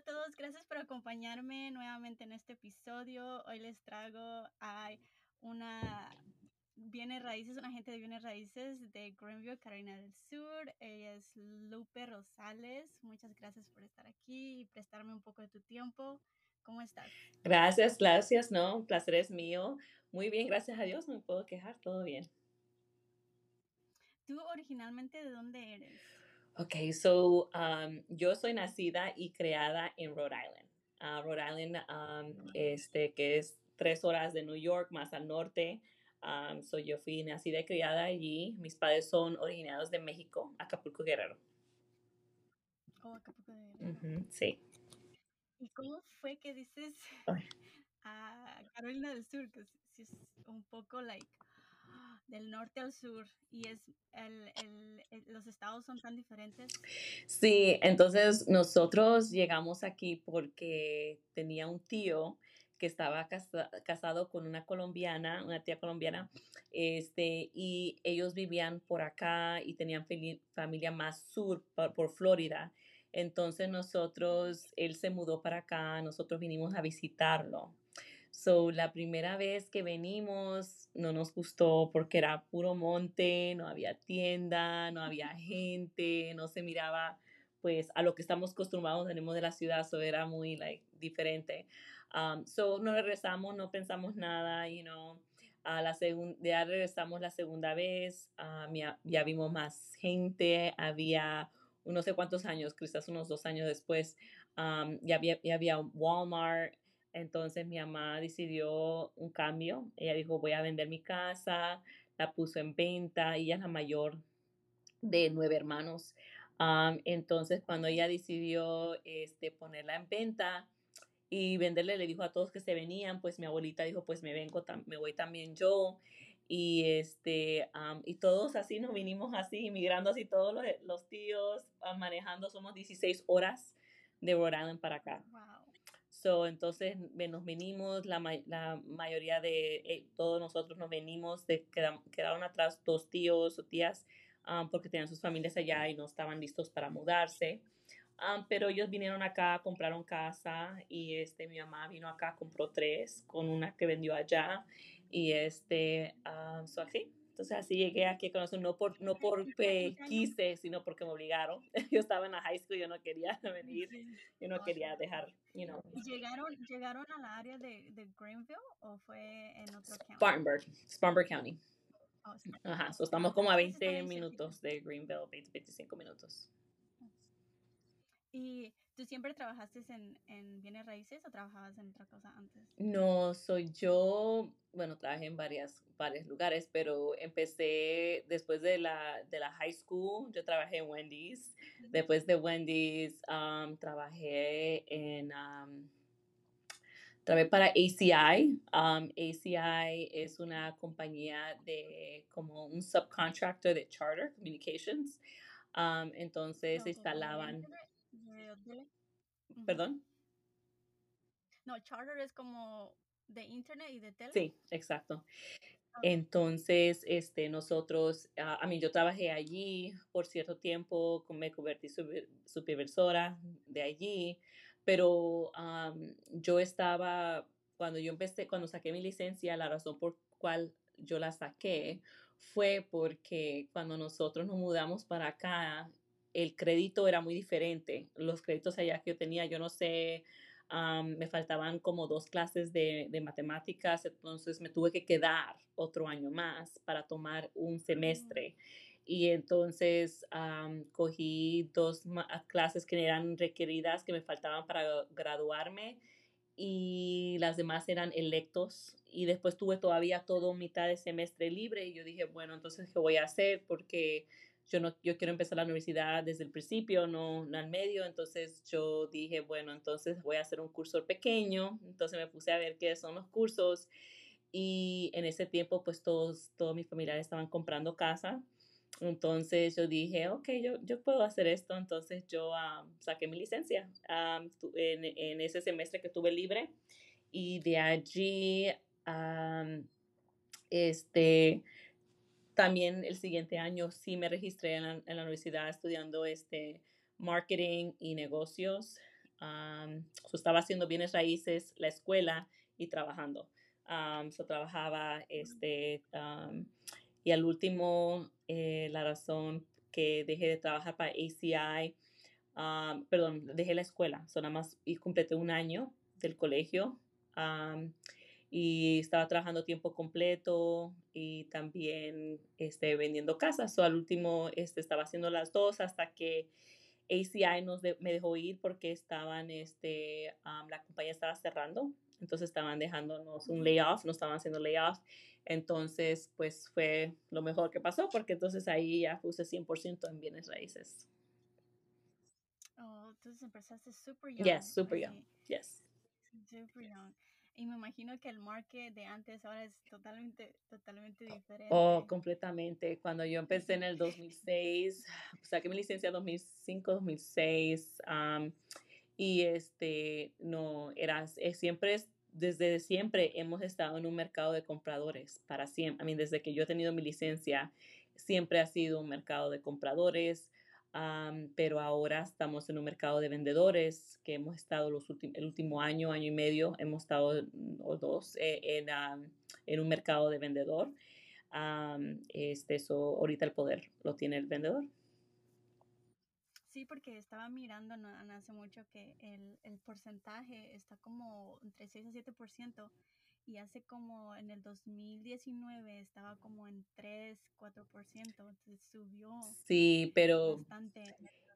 a todos, gracias por acompañarme nuevamente en este episodio. Hoy les traigo a un agente de Bienes Raíces de Greenville, Carolina del Sur. Ella es Lupe Rosales. Muchas gracias por estar aquí y prestarme un poco de tu tiempo. ¿Cómo estás? Gracias. No, un placer es mío. Muy bien, gracias a Dios, no me puedo quejar, todo bien. ¿Tú originalmente de dónde eres? Ok, so yo soy nacida y creada en Rhode Island. Rhode Island, que es 3 horas de New York, más al norte. So yo fui nacida y criada allí. Mis padres son originarios de México, Acapulco Guerrero. Oh, Acapulco Guerrero. Uh-huh, sí. ¿Y cómo fue que dices a Carolina del Sur? Que es un poco del norte al sur, y es los estados son tan diferentes. Sí, entonces nosotros llegamos aquí porque tenía un tío que estaba casado con una tía colombiana, y ellos vivían por acá y tenían familia más sur, por Florida. Entonces él se mudó para acá, nosotros vinimos a visitarlo. So, la primera vez que venimos no nos gustó porque era puro monte, no había tienda, no había gente, no se miraba pues a lo que estamos acostumbrados, venimos de la ciudad, eso era muy diferente. No regresamos, no pensamos nada, ya regresamos la segunda vez, ya vimos más gente, había no sé cuántos años, quizás unos 2 años después, ya había Walmart. Entonces mi mamá decidió un cambio, ella dijo voy a vender mi casa, la puso en venta, ella es la mayor de 9 hermanos, entonces cuando ella decidió ponerla en venta y venderle, le dijo a todos que se venían, pues mi abuelita dijo pues me voy también yo, y todos así nos vinimos así, migrando así todos los tíos, manejando, somos 16 horas de Rhode Island para acá. Wow. So, entonces nos venimos, la mayoría de todos nosotros nos venimos, quedaron atrás 2 tíos o tías porque tenían sus familias allá y no estaban listos para mudarse. Pero ellos vinieron acá, compraron casa y mi mamá vino acá, compró 3 con una que vendió allá y así. Entonces así llegué aquí con eso, no porque quise, sino porque me obligaron. Yo estaba en la high school, yo no quería venir, yo no quería dejar, ¿Llegaron a la área de Greenville o fue en otro county? Spartanburg County. Oh, sí. Ajá, so estamos como a 20 minutos de Greenville, 20, 25 minutos. ¿Y tú siempre trabajaste en Bienes Raíces o trabajabas en otra cosa antes? No, trabajé en varios lugares, pero empecé después de la high school, yo trabajé en Wendy's. Después de Wendy's, trabajé para ACI. ACI es una compañía de como un subcontractor de Charter Communications. Entonces instalaban... ¿Perdón? No, Charter es como de internet y de tele. Sí, exacto. Entonces, yo trabajé allí por cierto tiempo, me convertí supervisora de allí, pero cuando saqué mi licencia, la razón por cual yo la saqué fue porque cuando nosotros nos mudamos para acá, el crédito era muy diferente. Los créditos allá que yo tenía, yo no sé, me faltaban como 2 clases de matemáticas, entonces me tuve que quedar otro año más para tomar un semestre. Y entonces cogí 2 clases que eran requeridas, que me faltaban para graduarme, y las demás eran electos. Y después tuve todavía todo mitad de semestre libre, y yo dije, bueno, entonces, ¿qué voy a hacer? Porque... Yo quiero empezar la universidad desde el principio, no al medio. Entonces yo dije, bueno, entonces voy a hacer un curso pequeño. Entonces me puse a ver qué son los cursos. Y en ese tiempo, pues todos mis familiares estaban comprando casa. Entonces yo dije, ok, yo puedo hacer esto. Entonces yo saqué mi licencia en ese semestre que tuve libre. Y de allí, también el siguiente año sí me registré en la universidad estudiando marketing y negocios. Estaba haciendo bienes raíces, la escuela y trabajando. Trabajaba y al último la razón que dejé de trabajar para ACI, dejé la escuela, nada más y completé un año del colegio y estaba trabajando tiempo completo y también vendiendo casas. Al último estaba haciendo las dos hasta que ACI me dejó ir porque estaban, la compañía estaba cerrando, entonces estaban dejándonos un layoff, no estaban haciendo layoff, entonces pues fue lo mejor que pasó porque entonces ahí ya puse 100% en bienes raíces. Oh, entonces empezaste súper young. Yes, súper young, yes. Súper young. Y me imagino que el market de antes ahora es totalmente diferente. Oh, completamente. Cuando yo empecé en el 2006, saqué mi licencia en 2005, 2006. Desde siempre hemos estado en un mercado de compradores para siempre. Desde que yo he tenido mi licencia, siempre ha sido un mercado de compradores. Pero ahora estamos en un mercado de vendedores que hemos estado el último año, año y medio, hemos estado o dos en un mercado de vendedor. Ahorita el poder lo tiene el vendedor. Sí, porque estaba mirando no hace mucho que el porcentaje está como entre 6 a 7%. Y hace como en el 2019 estaba como en 3, 4%, entonces subió. Sí, pero bastante.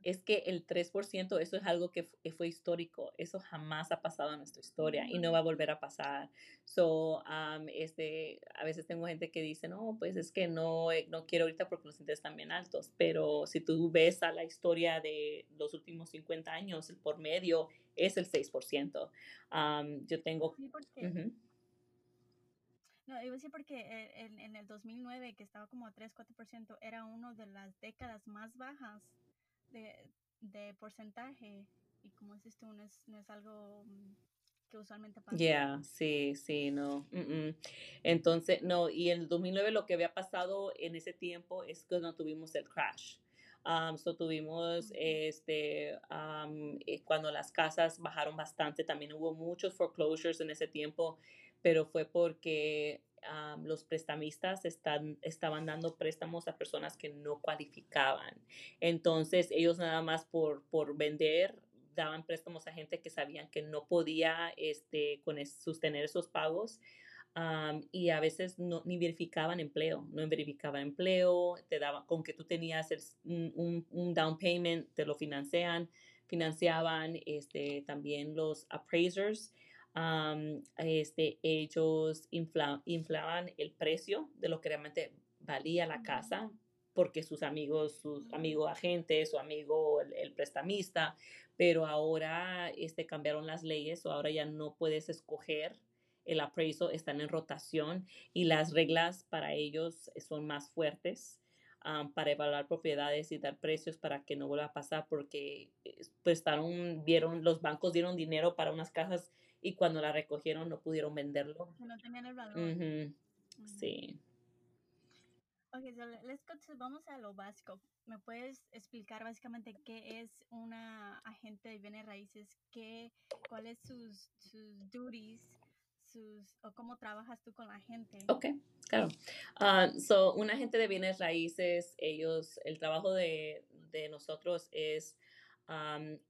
Es que el 3%, eso es algo que fue histórico, eso jamás ha pasado en nuestra historia y no va a volver a pasar. A veces tengo gente que dice, no, pues es que no quiero ahorita porque los intereses están bien altos, pero si tú ves a la historia de los últimos 50 años, el por medio es el 6%. Yo tengo... Sí, ¿por qué? Uh-huh. No, iba a decir porque en el 2009, que estaba como a 3-4%, era una de las décadas más bajas de porcentaje. Y como dices tú, no es algo que usualmente pasa. Yeah, sí, no. Mm-mm. Entonces, no, y en el 2009 lo que había pasado en ese tiempo es que no tuvimos el crash. Tuvimos, cuando las casas bajaron bastante, también hubo muchos foreclosures en ese tiempo, pero fue porque los prestamistas estaban dando préstamos a personas que no cualificaban. Entonces, ellos nada más por vender daban préstamos a gente que sabían que no podía sostener esos pagos. Y a veces ni verificaban empleo, te daban, con que tú tenías un down payment, te lo financiaban, también los appraisers, ellos inflaban el precio de lo que realmente valía la casa, porque sus amigos agentes, su amigo el prestamista, pero ahora cambiaron las leyes, o ahora ya no puedes escoger. El appraisal están en rotación y las reglas para ellos son más fuertes para evaluar propiedades y dar precios para que no vuelva a pasar, porque los bancos dieron dinero para unas casas y cuando la recogieron no pudieron venderlo. No tenían el valor. Uh-huh. Uh-huh. Sí. Ok, so vamos a lo básico. ¿Me puedes explicar básicamente qué es una agente de bienes raíces? ¿Cuáles son sus duties? ¿O cómo trabajas tú con la gente? Ok, claro. Un agente de bienes raíces, el trabajo de nosotros es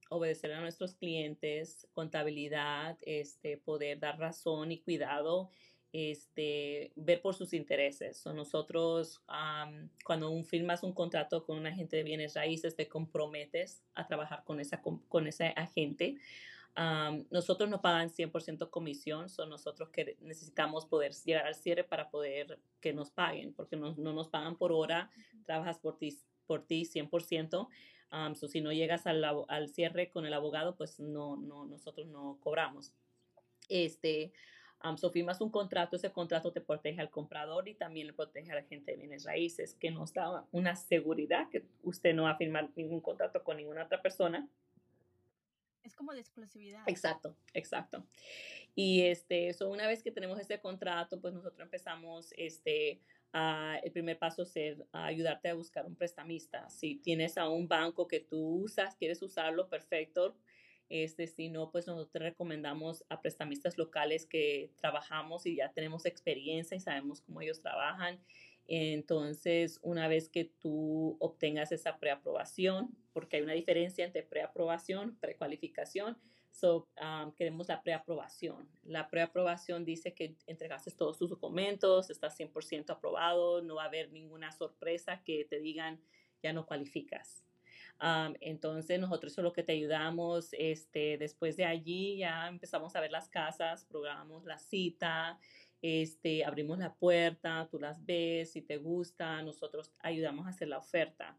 obedecer a nuestros clientes, contabilidad, poder dar razón y cuidado, ver por sus intereses. Nosotros, cuando firmas un contrato con un agente de bienes raíces, te comprometes a trabajar con ese agente. Nosotros no pagan 100% comisión, son nosotros que necesitamos poder llegar al cierre para poder que nos paguen, porque no nos pagan por hora, trabajas por ti 100%. Si no llegas al cierre con el abogado, pues nosotros no cobramos. Firmas un contrato, ese contrato te protege al comprador y también le protege a la gente de bienes raíces, que nos da una seguridad que usted no va a firmar ningún contrato con ninguna otra persona. Es como de exclusividad. Exacto. Y una vez que tenemos este contrato, pues nosotros empezamos, el primer paso es ayudarte a buscar un prestamista. Si tienes a un banco que tú usas, quieres usarlo, perfecto. Si no, pues nosotros recomendamos a prestamistas locales que trabajamos y ya tenemos experiencia y sabemos cómo ellos trabajan. Entonces, una vez que tú obtengas esa preaprobación, porque hay una diferencia entre preaprobación, precualificación, queremos la preaprobación. La preaprobación dice que entregaste todos tus documentos, estás 100% aprobado, no va a haber ninguna sorpresa que te digan ya no cualificas. Entonces nosotros eso es lo que te ayudamos. Después de allí ya empezamos a ver las casas, programamos la cita, abrimos la puerta, tú las ves, si te gusta, nosotros ayudamos a hacer la oferta.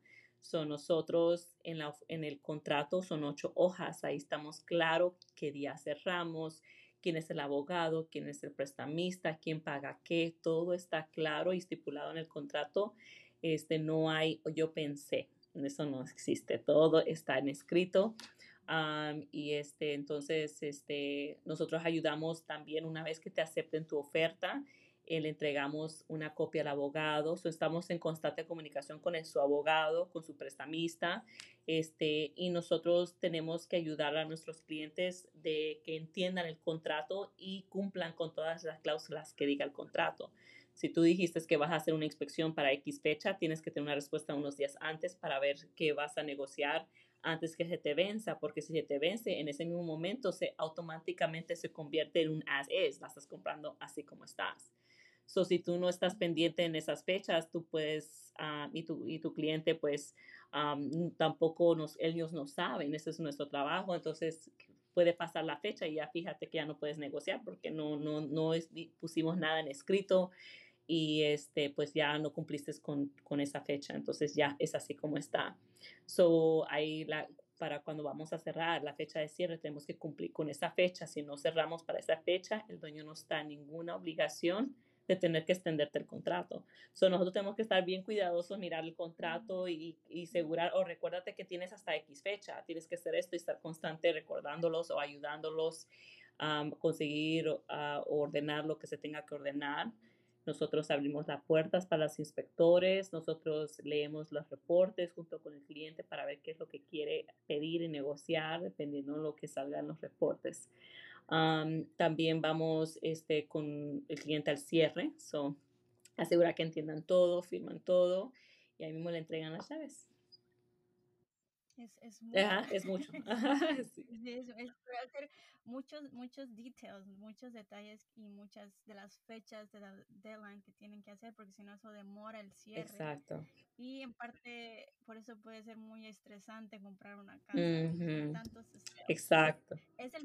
Nosotros en el contrato son 8 hojas, ahí estamos claro qué día cerramos, quién es el abogado, quién es el prestamista, quién paga qué, todo está claro y estipulado en el contrato. No hay, yo pensé. Eso no existe, todo está en escrito. Nosotros ayudamos también una vez que te acepten tu oferta, le entregamos una copia al abogado. Estamos en constante comunicación con su abogado, con su prestamista. Y nosotros tenemos que ayudar a nuestros clientes de que entiendan el contrato y cumplan con todas las cláusulas que diga el contrato. Si tú dijiste que vas a hacer una inspección para X fecha, tienes que tener una respuesta unos días antes para ver qué vas a negociar antes que se te venza, porque si se te vence en ese mismo momento, automáticamente se convierte en un as is, la estás comprando así como estás. Si tú no estás pendiente en esas fechas, tú puedes, y tu cliente, pues, tampoco ellos no saben, ese es nuestro trabajo, entonces puede pasar la fecha y ya fíjate que ya no puedes negociar porque no pusimos nada en escrito. Y pues ya no cumpliste con esa fecha, entonces ya es así como está. Ahí para cuando vamos a cerrar la fecha de cierre tenemos que cumplir con esa fecha. Si no cerramos para esa fecha, el dueño no está en ninguna obligación de tener que extenderte el contrato. Nosotros tenemos que estar bien cuidadosos, mirar el contrato y asegurar, o recuérdate que tienes hasta X fecha, tienes que hacer esto y estar constante recordándolos o ayudándolos a conseguir ordenar lo que se tenga que ordenar. Nosotros abrimos las puertas para los inspectores, nosotros leemos los reportes junto con el cliente para ver qué es lo que quiere pedir y negociar, dependiendo de lo que salgan los reportes. También vamos con el cliente al cierre, asegurar que entiendan todo, firman todo y ahí mismo le entregan las llaves. Es mucho. Ajá, es mucho. Ajá, sí. Es hacer muchos details, muchos detalles y muchas de las fechas de la deadline que tienen que hacer, porque si no eso demora el cierre. Exacto. Y en parte por eso puede ser muy estresante comprar una casa. Uh-huh. Tantos estrés. Exacto. Es el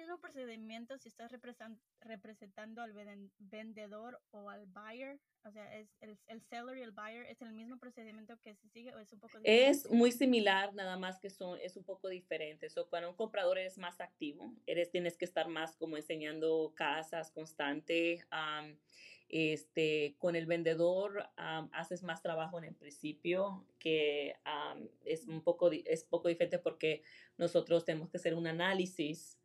mismo procedimiento si estás representando al vendedor o al buyer. O sea, es el seller y el buyer, ¿es el mismo procedimiento que se sigue o es un poco diferente? Es muy similar, nada más que es un poco diferente. Cuando un comprador eres más activo, tienes que estar más como enseñando casas constante. Con el vendedor haces más trabajo en el principio, que es poco diferente porque nosotros tenemos que hacer un análisis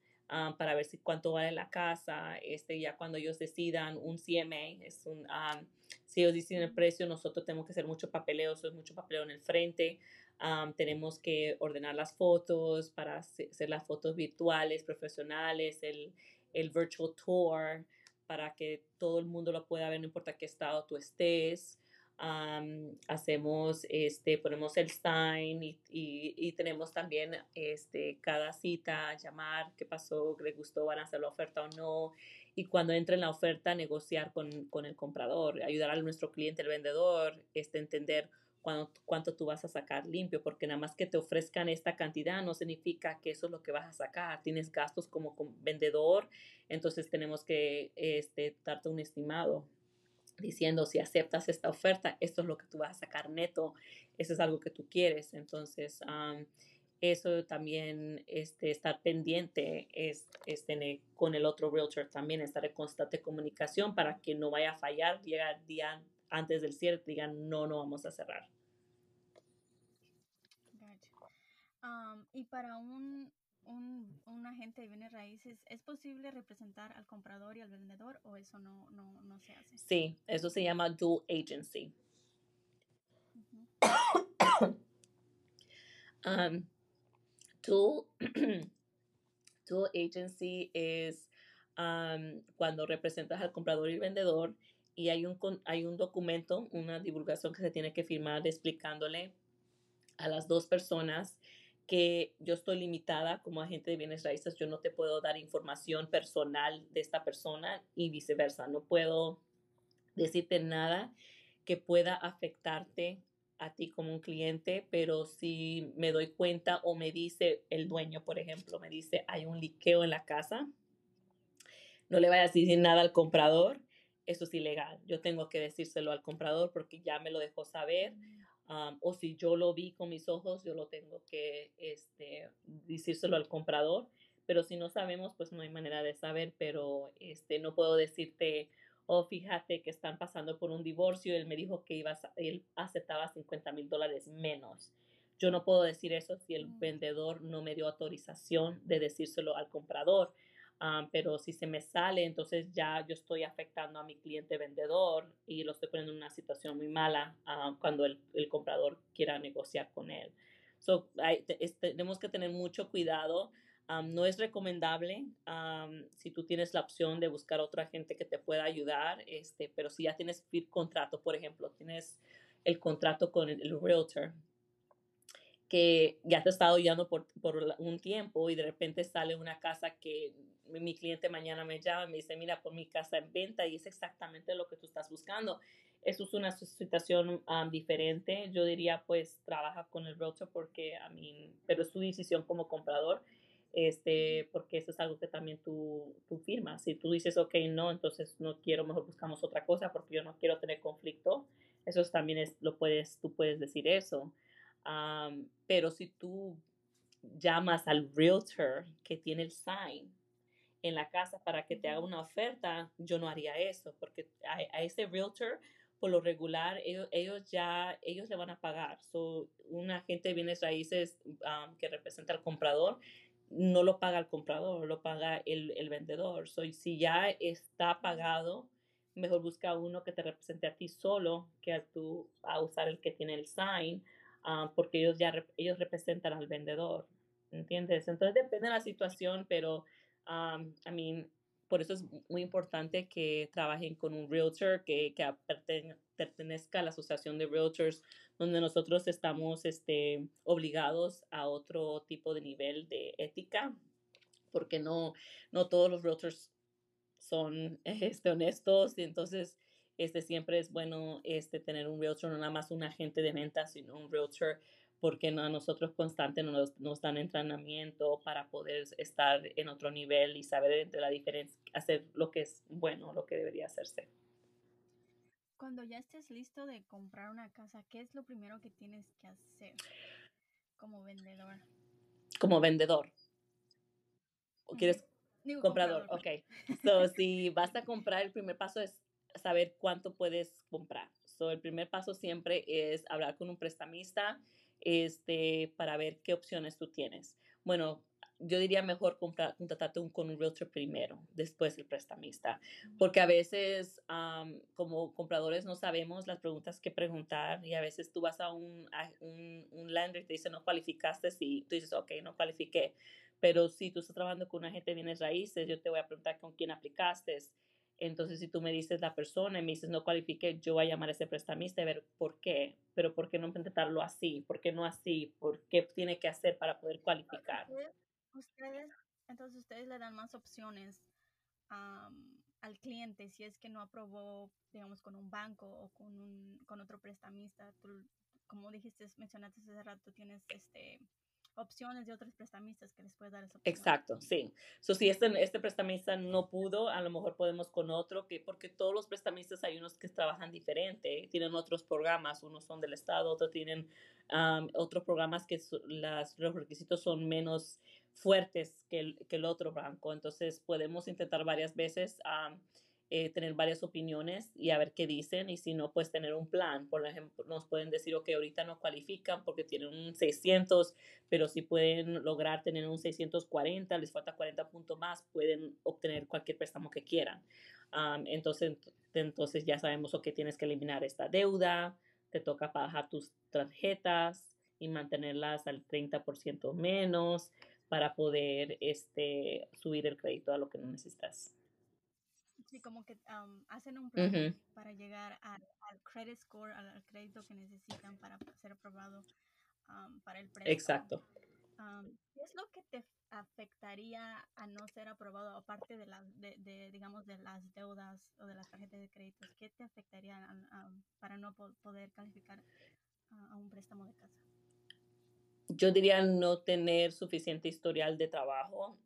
para ver cuánto vale la casa. Ya cuando ellos decidan un CMA, si ellos dicen el precio, nosotros tenemos que hacer mucho papeleo, eso es mucho papeleo en el frente. Tenemos que ordenar las fotos para hacer las fotos virtuales, profesionales, el virtual tour, para que todo el mundo lo pueda ver, no importa qué estado tú estés. Ponemos el sign y tenemos también cada cita, llamar, qué pasó, le gustó, van a hacer la oferta o no, y cuando entra en la oferta negociar con el comprador, ayudar a nuestro cliente, el vendedor, entender cuánto tú vas a sacar limpio, porque nada más que te ofrezcan esta cantidad no significa que eso es lo que vas a sacar, tienes gastos como vendedor, entonces tenemos que darte un estimado, diciendo si aceptas esta oferta, esto es lo que tú vas a sacar neto, eso es algo que tú quieres. Entonces eso también, estar pendiente con el otro realtor, también estar en constante comunicación para que no vaya a fallar, llega el día antes del cierre, digan no vamos a cerrar. Gotcha. Y para un agente de bienes raíces, ¿es posible representar al comprador y al vendedor o eso no se hace? Sí, eso se llama dual agency. Uh-huh. Dual agency es cuando representas al comprador y el vendedor y hay un documento, una divulgación que se tiene que firmar explicándole a las dos personas que yo estoy limitada como agente de bienes raíces, yo no te puedo dar información personal de esta persona y viceversa, no puedo decirte nada que pueda afectarte a ti como un cliente, pero si me doy cuenta o me dice el dueño, por ejemplo, me dice hay un liqueo en la casa, no le vayas a decir nada al comprador, eso es ilegal, yo tengo que decírselo al comprador porque ya me lo dejó saber. O si yo lo vi con mis ojos, yo lo tengo que decírselo al comprador, pero si no sabemos, pues no hay manera de saber, pero no puedo decirte, oh, fíjate que están pasando por un divorcio, él me dijo que él aceptaba $50,000 menos. Yo no puedo decir eso si el vendedor no me dio autorización de decírselo al comprador, pero si se me sale, entonces ya yo estoy afectando a mi cliente vendedor y lo estoy poniendo en una situación muy mala cuando el comprador quiera negociar con él. So, tenemos que tener mucho cuidado. No es recomendable si tú tienes la opción de buscar otra gente que te pueda ayudar, pero si ya tienes el contrato, por ejemplo, tienes el contrato con el Realtor, que ya te está ayudando por un tiempo y de repente sale una casa que mi cliente mañana me llama y me dice, mira, por mi casa en venta y es exactamente lo que tú estás buscando. Eso es una situación diferente. Yo diría, pues, trabaja con el Realtor porque, pero es tu decisión como comprador, porque eso es algo que también tú firmas. Si tú dices, ok, no, entonces no quiero, mejor buscamos otra cosa porque yo no quiero tener conflicto. Eso también tú puedes decir eso. Pero si tú llamas al Realtor que tiene el sign en la casa para que te haga una oferta, yo no haría eso, porque a ese Realtor, por lo regular, ellos le van a pagar. So, un agente de bienes raíces que representa al comprador, no lo paga el comprador, lo paga el vendedor. So, si ya está pagado, mejor busca uno que te represente a ti solo que a usar el que tiene el sign, porque ellos representan al vendedor, ¿entiendes? Entonces depende de la situación, pero por eso es muy importante que trabajen con un Realtor que pertenezca a la Asociación de Realtors, donde nosotros estamos obligados a otro tipo de nivel de ética, porque no todos los Realtors son honestos, y entonces siempre es bueno tener un Realtor, no nada más un agente de ventas, sino un Realtor, porque a nosotros constante nos dan entrenamiento para poder estar en otro nivel y saber entre la diferencia, hacer lo que es bueno, lo que debería hacerse. Cuando ya estés listo de comprar una casa, ¿qué es lo primero que tienes que hacer como vendedor? ¿Como vendedor? ¿O quieres comprador? Ok. So, si vas a comprar, el primer paso es saber cuánto puedes comprar. So, el primer paso siempre es hablar con un prestamista para ver qué opciones tú tienes. Bueno, yo diría mejor contratarte con un Realtor primero, después el prestamista, porque a veces como compradores no sabemos las preguntas que preguntar y a veces tú vas a un lender y te dice no cualificaste y tú dices ok, no cualifiqué, pero si tú estás trabajando con un agente de bienes raíces, yo te voy a preguntar con quién aplicaste. Entonces, si tú me dices la persona y me dices no cualifique, yo voy a llamar a ese prestamista y ver por qué. Pero ¿por qué no intentarlo así? ¿Por qué no así? ¿Por qué tiene que hacer para poder cualificar? Entonces ustedes le dan más opciones al cliente si es que no aprobó, digamos, con un banco o con otro prestamista. Tú, como dijiste, mencionaste hace rato, tienes opciones de otros prestamistas que les puedes dar esa opción. Exacto, sí. So, si este prestamista no pudo, a lo mejor podemos con otro, porque todos los prestamistas hay unos que trabajan diferente, tienen otros programas, unos son del Estado, otros tienen otros programas que los requisitos son menos fuertes que el otro banco. Entonces, podemos intentar varias veces tener varias opiniones y a ver qué dicen, y si no, pues tener un plan. Por ejemplo, nos pueden decir, ok, ahorita no cualifican porque tienen un 600, pero si pueden lograr tener un 640, les falta 40 puntos más, pueden obtener cualquier préstamo que quieran. Entonces ya sabemos, ok, tienes que eliminar esta deuda, te toca pagar tus tarjetas, y mantenerlas al 30% menos para poder subir el crédito a lo que necesitas. Sí, como que hacen un plan para llegar al credit score, al crédito que necesitan para ser aprobado para el préstamo. Exacto. ¿Qué es lo que te afectaría a no ser aprobado, aparte de las deudas o de las tarjetas de crédito? ¿Qué te afectaría para no poder calificar a un préstamo de casa? Yo diría no tener suficiente historial de trabajo.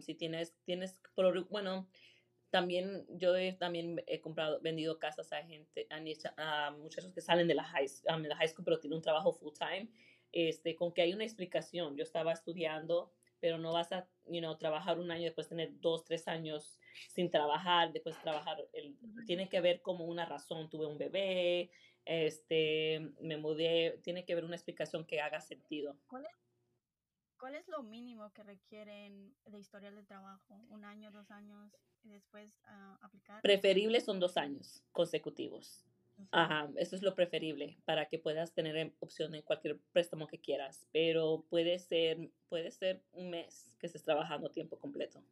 Si tienes bueno, también yo he vendido casas a gente, a muchachos que salen de la high school, pero tienen un trabajo full time. Con que hay una explicación. Yo estaba estudiando, pero no vas a, trabajar un año, después tener 2, 3 años sin trabajar, después trabajar. Tiene que haber como una razón. Tuve un bebé, me mudé. Tiene que haber una explicación que haga sentido. ¿Cuál es lo mínimo que requieren de historial de trabajo? ¿1 año, 2 años y después aplicar? Preferible son 2 años consecutivos. Ajá, eso es lo preferible para que puedas tener opción en cualquier préstamo que quieras, pero puede ser 1 mes que estés trabajando tiempo completo,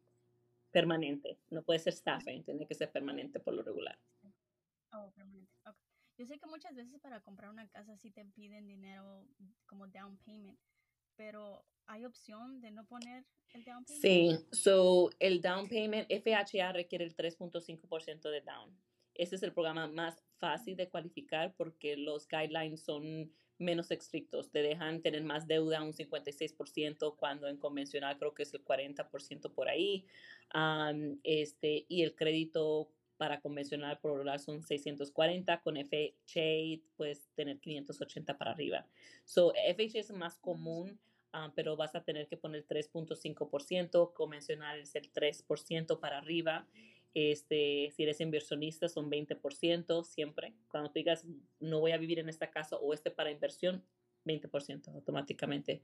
permanente. No puede ser staffing, tiene que ser permanente por lo regular. Oh, permanente. Okay. Yo sé que muchas veces para comprar una casa sí te piden dinero como down payment, pero ¿hay opción de no poner el down payment? Sí, el down payment, FHA requiere el 3.5% de down. Ese es el programa más fácil de cualificar porque los guidelines son menos estrictos. Te dejan tener más deuda, un 56%, cuando en convencional creo que es el 40% por ahí. Y el crédito para convencional por regular son 640. Con FHA puedes tener 580 para arriba. FHA es más común, pero vas a tener que poner 3.5%. Convencional es el 3% para arriba. Si eres inversionista, son 20% siempre. Cuando te digas, no voy a vivir en esta casa o para inversión, 20% automáticamente.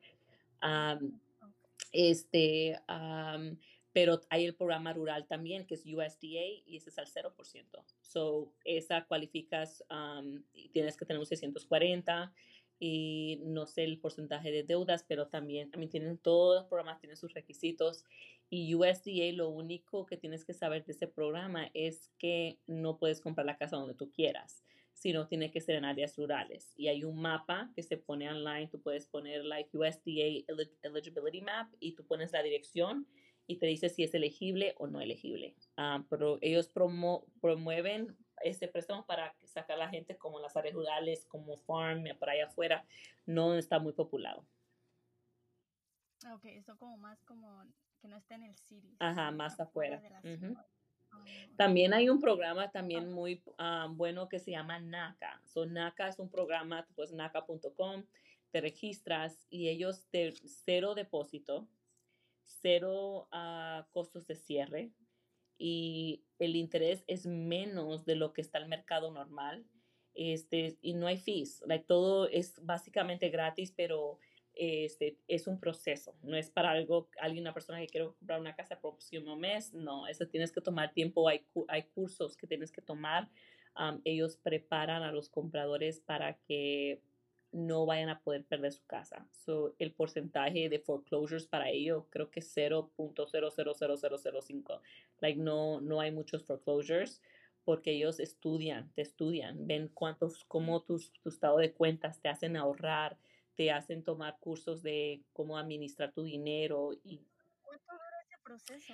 Pero hay el programa rural también, que es USDA, y ese es al 0%. Esa cualificas, y tienes que tener un 640, y no sé el porcentaje de deudas, pero también tienen todos los programas, tienen sus requisitos. Y USDA, lo único que tienes que saber de ese programa es que no puedes comprar la casa donde tú quieras, sino tiene que ser en áreas rurales. Y hay un mapa que se pone online, tú puedes poner USDA Eligibility Map y tú pones la dirección y te dice si es elegible o no elegible. Pero ellos promueven este préstamo para sacar a la gente como las áreas rurales, como farm, por ahí afuera. No está muy populado. Ok, eso como más como que no está en el city. Ajá, más afuera. También hay un programa muy bueno que se llama NACA. NACA es un programa, tú puedes NACA.com, te registras y ellos te 0 depósito, 0 costos de cierre, y el interés es menos de lo que está el mercado normal, y no hay fees, todo es básicamente gratis, pero es un proceso, no es para una persona que quiere comprar una casa el próximo mes, no, eso tienes que tomar tiempo, hay cursos que tienes que tomar, ellos preparan a los compradores para que no vayan a poder perder su casa. El porcentaje de foreclosures para ello creo que es 0.000005. No hay muchos foreclosures porque ellos te estudian, ven cómo tu estado de cuentas te hacen ahorrar, te hacen tomar cursos de cómo administrar tu dinero. ¿Cuánto dura ese proceso?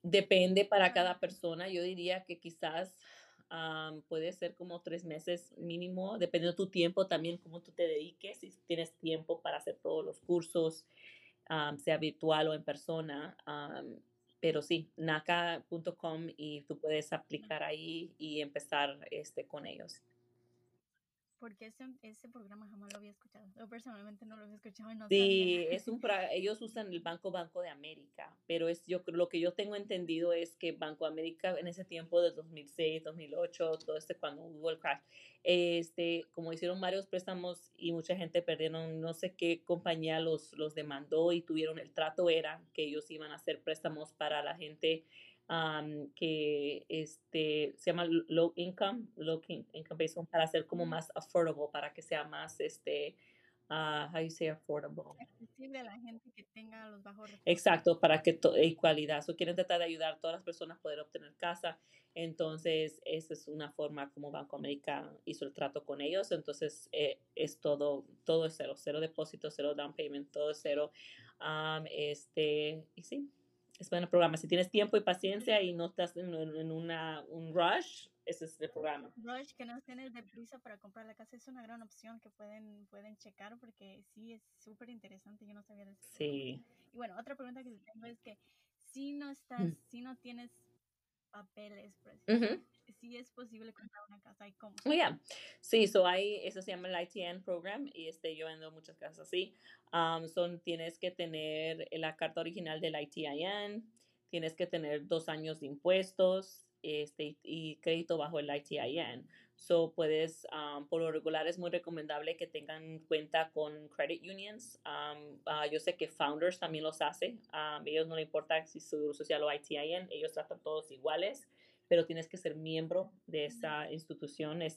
Depende para cada persona. Yo diría que quizás... puede ser como 3 meses mínimo, dependiendo de tu tiempo también, cómo tú te dediques, si tienes tiempo para hacer todos los cursos, sea virtual o en persona, pero sí, NACA.com, y tú puedes aplicar ahí y empezar con ellos. Porque ese programa jamás lo había escuchado. Yo personalmente no lo había escuchado. Y no sí, ellos usan el Banco de América, pero lo que yo tengo entendido es que Banco de América en ese tiempo del 2006, 2008, todo cuando hubo el crash, como hicieron varios préstamos y mucha gente perdieron, no sé qué compañía los demandó y tuvieron el trato era que ellos iban a hacer préstamos para la gente que se llama low income based, para hacer como más affordable, para que sea más how you say affordable. Accesible a la gente que tenga los bajos recursos. Exacto, para que igualdad. So, quieren tratar de ayudar a todas las personas a poder obtener casa. Entonces, esa es una forma como Banco América hizo el trato con ellos. Entonces, es todo es cero. Cero depósito, cero down payment, todo es cero. Y sí, es buen programa. Si tienes tiempo y paciencia y no estás en un rush, ese es el programa. Rush, que no tienes de prisa para comprar la casa, es una gran opción que pueden checar porque sí es súper interesante. Yo no sabía de eso. Sí. Y bueno, otra pregunta que tengo es que si no tienes papeles, por así decirlo, sí es posible comprar una casa. ¿Y cómo? Oh, yeah. Sí, eso se llama el ITIN program y yo vendo muchas casas así. Tienes que tener la carta original del ITIN, tienes que tener 2 años de impuestos, y crédito bajo el ITIN. So puedes, por lo regular es muy recomendable que tengan cuenta con credit unions. Yo sé que Founders también los hace. Ellos no les importa si seguro social o ITIN, ellos tratan todos iguales, pero tienes que ser miembro de esa institución, es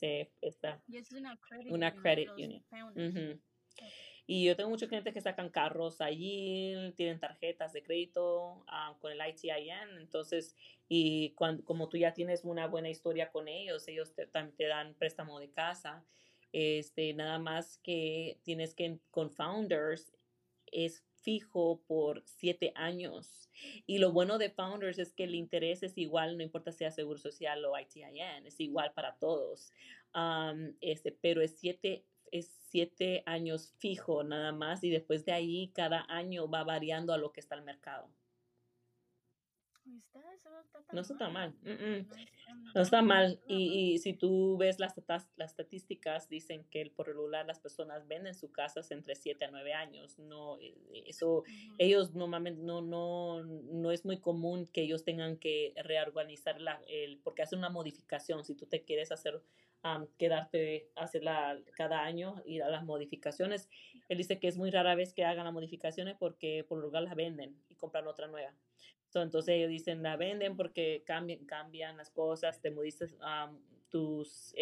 una credit union. Uh-huh. Okay. Y yo tengo muchos clientes que sacan carros allí, tienen tarjetas de crédito con el ITIN, entonces, y como tú ya tienes una buena historia con ellos, ellos te dan préstamo de casa, nada más que tienes que, con Founders, es fijo por 7 años. Y lo bueno de Founders es que el interés es igual, no importa si sea Seguro Social o ITIN, es igual para todos, pero es 7 años fijo nada más y después de ahí cada año va variando a lo que está el mercado. No está tan mal. No está mal. Y si tú ves las estadísticas, dicen que por regular las personas venden sus casas entre 7 a 9 años. No, eso, ellos normalmente no es muy común que ellos tengan que reorganizar porque hacen una modificación. Si tú te quieres hacer quedarte, hacerla cada año, ir a las modificaciones. Él dice que es muy rara vez que hagan las modificaciones porque por lo regular las venden y compran otra nueva. Entonces ellos dicen, la venden porque cambian las cosas, te mudiste, tus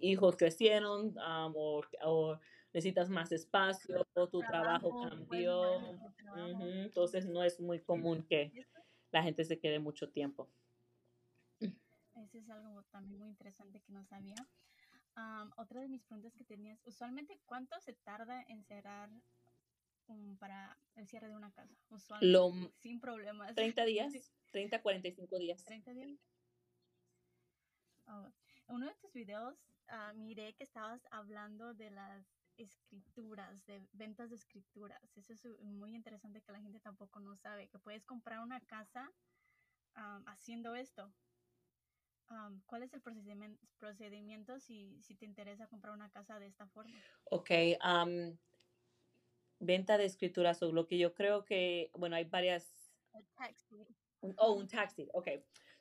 hijos crecieron o necesitas más espacio, o tu trabajo cambió. Entonces no es muy común que la gente se quede mucho tiempo. Eso es algo también muy interesante que no sabía. Otra de mis preguntas que tenías, usualmente, ¿cuánto se tarda en cerrar para el cierre de una casa? Usualmente, sin problemas. 30 días, 30, 45 días. 30 días. Oh. En uno de tus videos miré que estabas hablando de las escrituras, de ventas de escrituras. Eso es muy interesante que la gente tampoco no sabe, que puedes comprar una casa haciendo esto. ¿Cuál es el procedimiento si te interesa comprar una casa de esta forma? Ok, venta de escrituras, o lo que yo creo que, bueno, hay varias. Un tax deed, ok.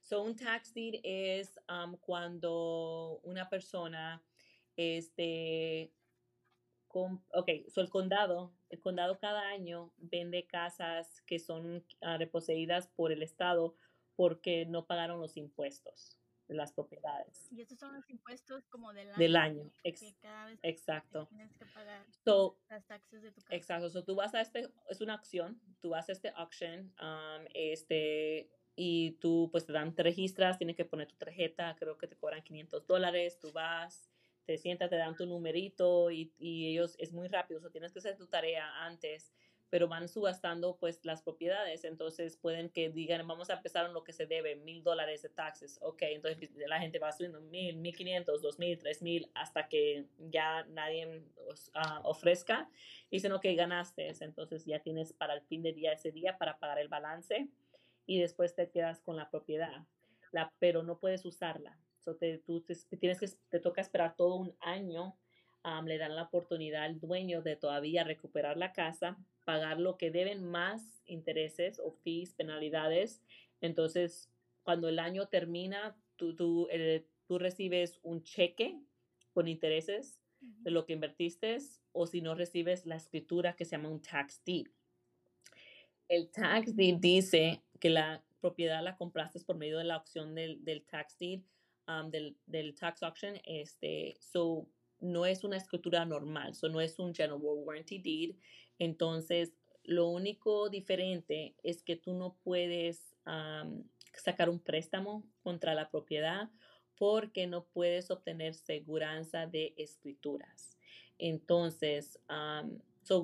So, un tax deed es cuando una persona, el condado. El condado cada año vende casas que son reposeídas por el estado porque no pagaron los impuestos de las propiedades. Y estos son los impuestos como del año. Exacto. Tienes que pagar las taxes de tu casa. Exacto. So, tú vas a es una acción, tú vas a auction, y tú pues te registras, tienes que poner tu tarjeta, creo que te cobran $500, tú vas, te sientas, te dan tu numerito y ellos, es muy rápido, so, tienes que hacer tu tarea antes, pero van subastando pues las propiedades, entonces pueden que digan, vamos a empezar en lo que se debe, $1,000 de taxes, ok, entonces la gente va subiendo 1,000, 1,500, 2,000, 3,000, hasta que ya nadie ofrezca, dicen, ok, ganaste, entonces ya tienes para el fin de día ese día para pagar el balance, y después te quedas con la propiedad, pero no puedes usarla, so te toca esperar todo un año. Le dan la oportunidad al dueño de todavía recuperar la casa, pagar lo que deben más intereses o fees, penalidades. Entonces, cuando el año termina, tú recibes un cheque con intereses de lo que invertiste, o si no recibes la escritura que se llama un tax deed. El tax deed dice que la propiedad la compraste por medio de la opción del tax deed, del tax auction. no es una escritura normal, so no es un General Warranty Deed. Entonces, lo único diferente es que tú no puedes sacar un préstamo contra la propiedad porque no puedes obtener seguranza de escrituras. Entonces,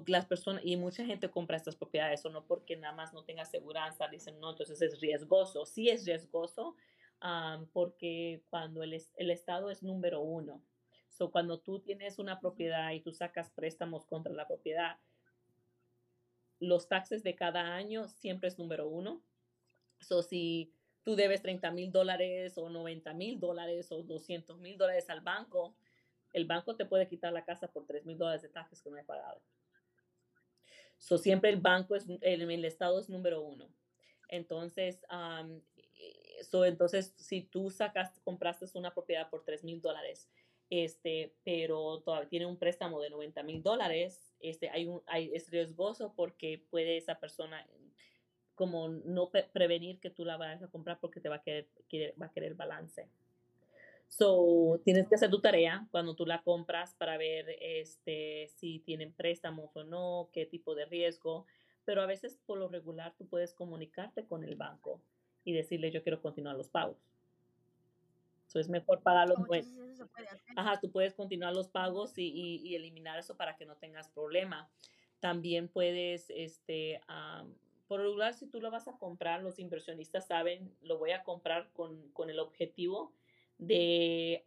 las personas, y mucha gente compra estas propiedades, o no porque nada más no tenga seguranza, dicen, no, entonces es riesgoso. Sí es riesgoso porque cuando el Estado es número uno. So, cuando tú tienes una propiedad y tú sacas préstamos contra la propiedad, los taxes de cada año siempre es número uno. So, si tú debes $30,000 o $90,000 o $200,000 al banco, el banco te puede quitar la casa por $3,000 de taxes que no he pagado. So, siempre el banco, el Estado es número uno. Entonces, entonces si tú compraste una propiedad por $3,000, pero todavía tiene un préstamo de $90,000, es riesgoso porque puede esa persona como no prevenir que tú la vas a comprar porque te va a querer balance. So, tienes que hacer tu tarea cuando tú la compras para ver si tienen préstamos o no, qué tipo de riesgo. Pero a veces, por lo regular, tú puedes comunicarte con el banco y decirle, yo quiero continuar los pagos. So, es mejor pagar los pagos. Ajá, tú puedes continuar los pagos y eliminar eso para que no tengas problema. También puedes, por lo regular, si tú lo vas a comprar, los inversionistas saben, lo voy a comprar con el objetivo de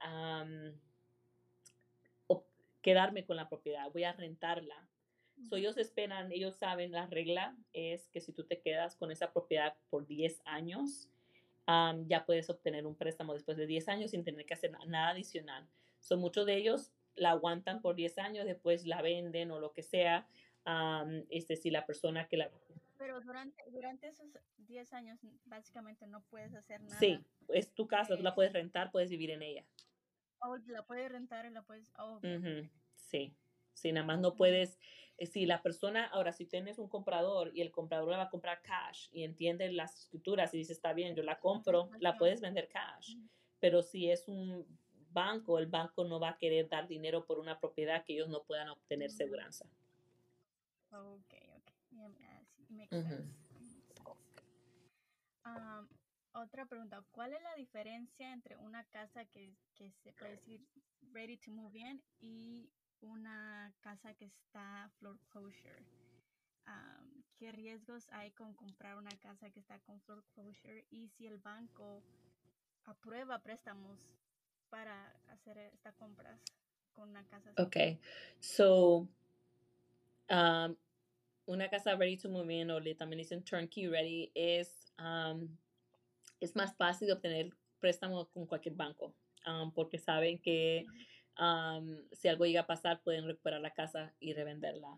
quedarme con la propiedad, voy a rentarla. So, ellos saben, la regla es que si tú te quedas con esa propiedad por 10 años, ya puedes obtener un préstamo después de 10 años sin tener que hacer nada adicional. So, muchos de ellos la aguantan por 10 años, después la venden o lo que sea, si la persona que la... Pero durante esos 10 años básicamente no puedes hacer nada. Sí, es tu casa, tú la puedes rentar, puedes vivir en ella. O la puedes rentar y la puedes... Oh. Uh-huh. Sí, sí, nada más no puedes... Si la persona, ahora si tienes un comprador y el comprador la va a comprar cash y entiende las escrituras y dice, está bien, yo la compro, la puedes vender cash. Uh-huh. Pero si es un banco, el banco no va a querer dar dinero por una propiedad que ellos no puedan obtener seguranza. Ok. Uh-huh. Otra pregunta, ¿cuál es la diferencia entre una casa que se puede decir ready to move in y una casa que está foreclosure? ¿Qué riesgos hay con comprar una casa que está con foreclosure? Y si el banco aprueba préstamos para hacer estas compras con una casa así. Okay, so... una casa ready to move in, o le también dicen turnkey ready, es más fácil de obtener préstamo con cualquier banco, porque saben que si algo llega a pasar, pueden recuperar la casa y revenderla.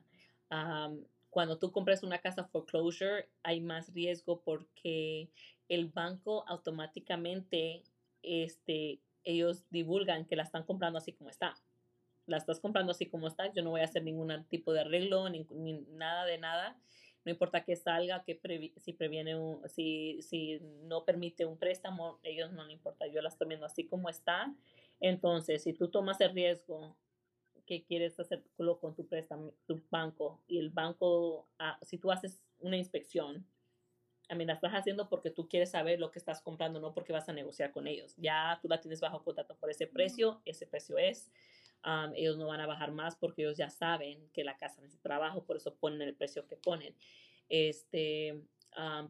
Cuando tú compras una casa foreclosure, hay más riesgo porque el banco automáticamente, ellos divulgan que la están comprando así como está. La estás comprando así como está, yo no voy a hacer ningún tipo de arreglo, ni nada de nada. No importa que salga, si no permite un préstamo, ellos no le importa, yo la estoy viendo así como está. Entonces, si tú tomas el riesgo que quieres hacerlo con tu préstamo, tu banco, y el banco, si tú haces una inspección, la estás haciendo porque tú quieres saber lo que estás comprando, no porque vas a negociar con ellos. Ya tú la tienes bajo contrato por ese precio es... ellos no van a bajar más porque ellos ya saben que la casa necesita trabajo, por eso ponen el precio que ponen.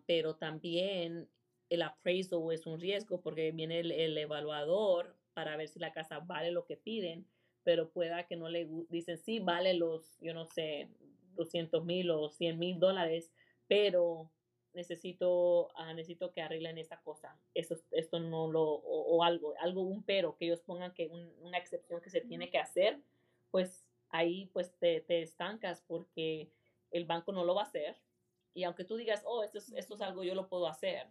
Pero también el appraisal es un riesgo porque viene el evaluador para ver si la casa vale lo que piden, pero pueda que no le dicen, sí, vale los, yo no sé, $200,000 o $100,000, pero necesito que arreglen esta cosa, esto no lo, o algo, un pero, que ellos pongan que una excepción que se tiene que hacer, pues ahí pues te estancas porque el banco no lo va a hacer, y aunque tú digas, esto es algo yo lo puedo hacer,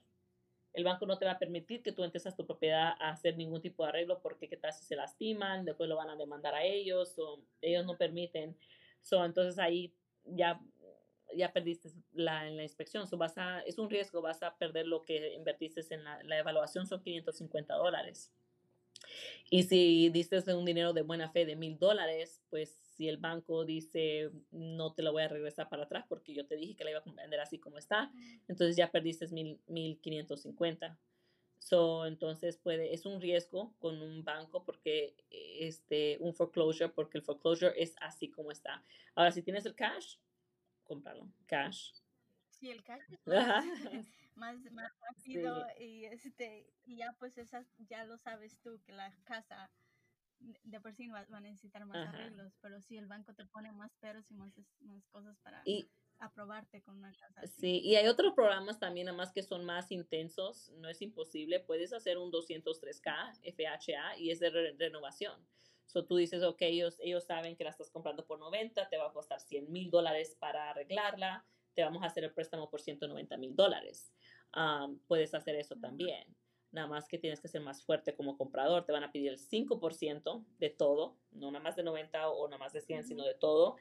el banco no te va a permitir que tú entres a tu propiedad a hacer ningún tipo de arreglo porque qué tal si se lastiman, después lo van a demandar a ellos, o ellos no permiten, entonces ahí ya perdiste la inspección, es un riesgo, vas a perder lo que invertiste en la evaluación, son $550. Y si dices un dinero de buena fe de $1,000, pues si el banco dice no te lo voy a regresar para atrás porque yo te dije que la iba a vender así como está, entonces ya perdiste $1,550. Entonces es un riesgo con un banco porque un foreclosure, porque el foreclosure es así como está. Ahora, si tienes el cash, cómpralo, cash. Sí, el cash es más rápido, sí. Y ya pues esas, ya lo sabes tú, que la casa de por sí va a necesitar más arreglos, pero sí, el banco te pone más peros y más cosas para aprobarte con una casa. Así. Sí, y hay otros programas también, además, que son más intensos, no es imposible, puedes hacer un 203K FHA y es de renovación. So, tú dices, ok, ellos saben que la estás comprando por 90, te va a costar $100,000 para arreglarla, te vamos a hacer el préstamo por $190,000. Puedes hacer eso también. Nada más que tienes que ser más fuerte como comprador. Te van a pedir el 5% de todo, no nada más de 90 o nada más de 100, sino de todo.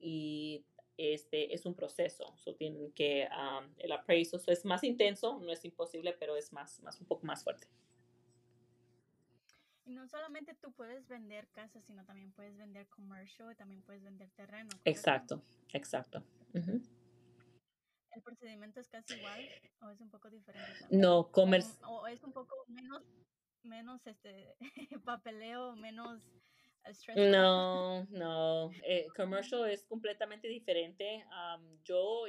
Y este es un proceso. So, tienen que, el appraisal es más intenso, no es imposible, pero es más un poco más fuerte. Y no solamente tú puedes vender casas, sino también puedes vender comercio y también puedes vender terreno. Exacto. Uh-huh. ¿El procedimiento es casi igual o es un poco diferente? No, o es un poco menos papeleo, menos stress. No. Commercial es completamente diferente. Yo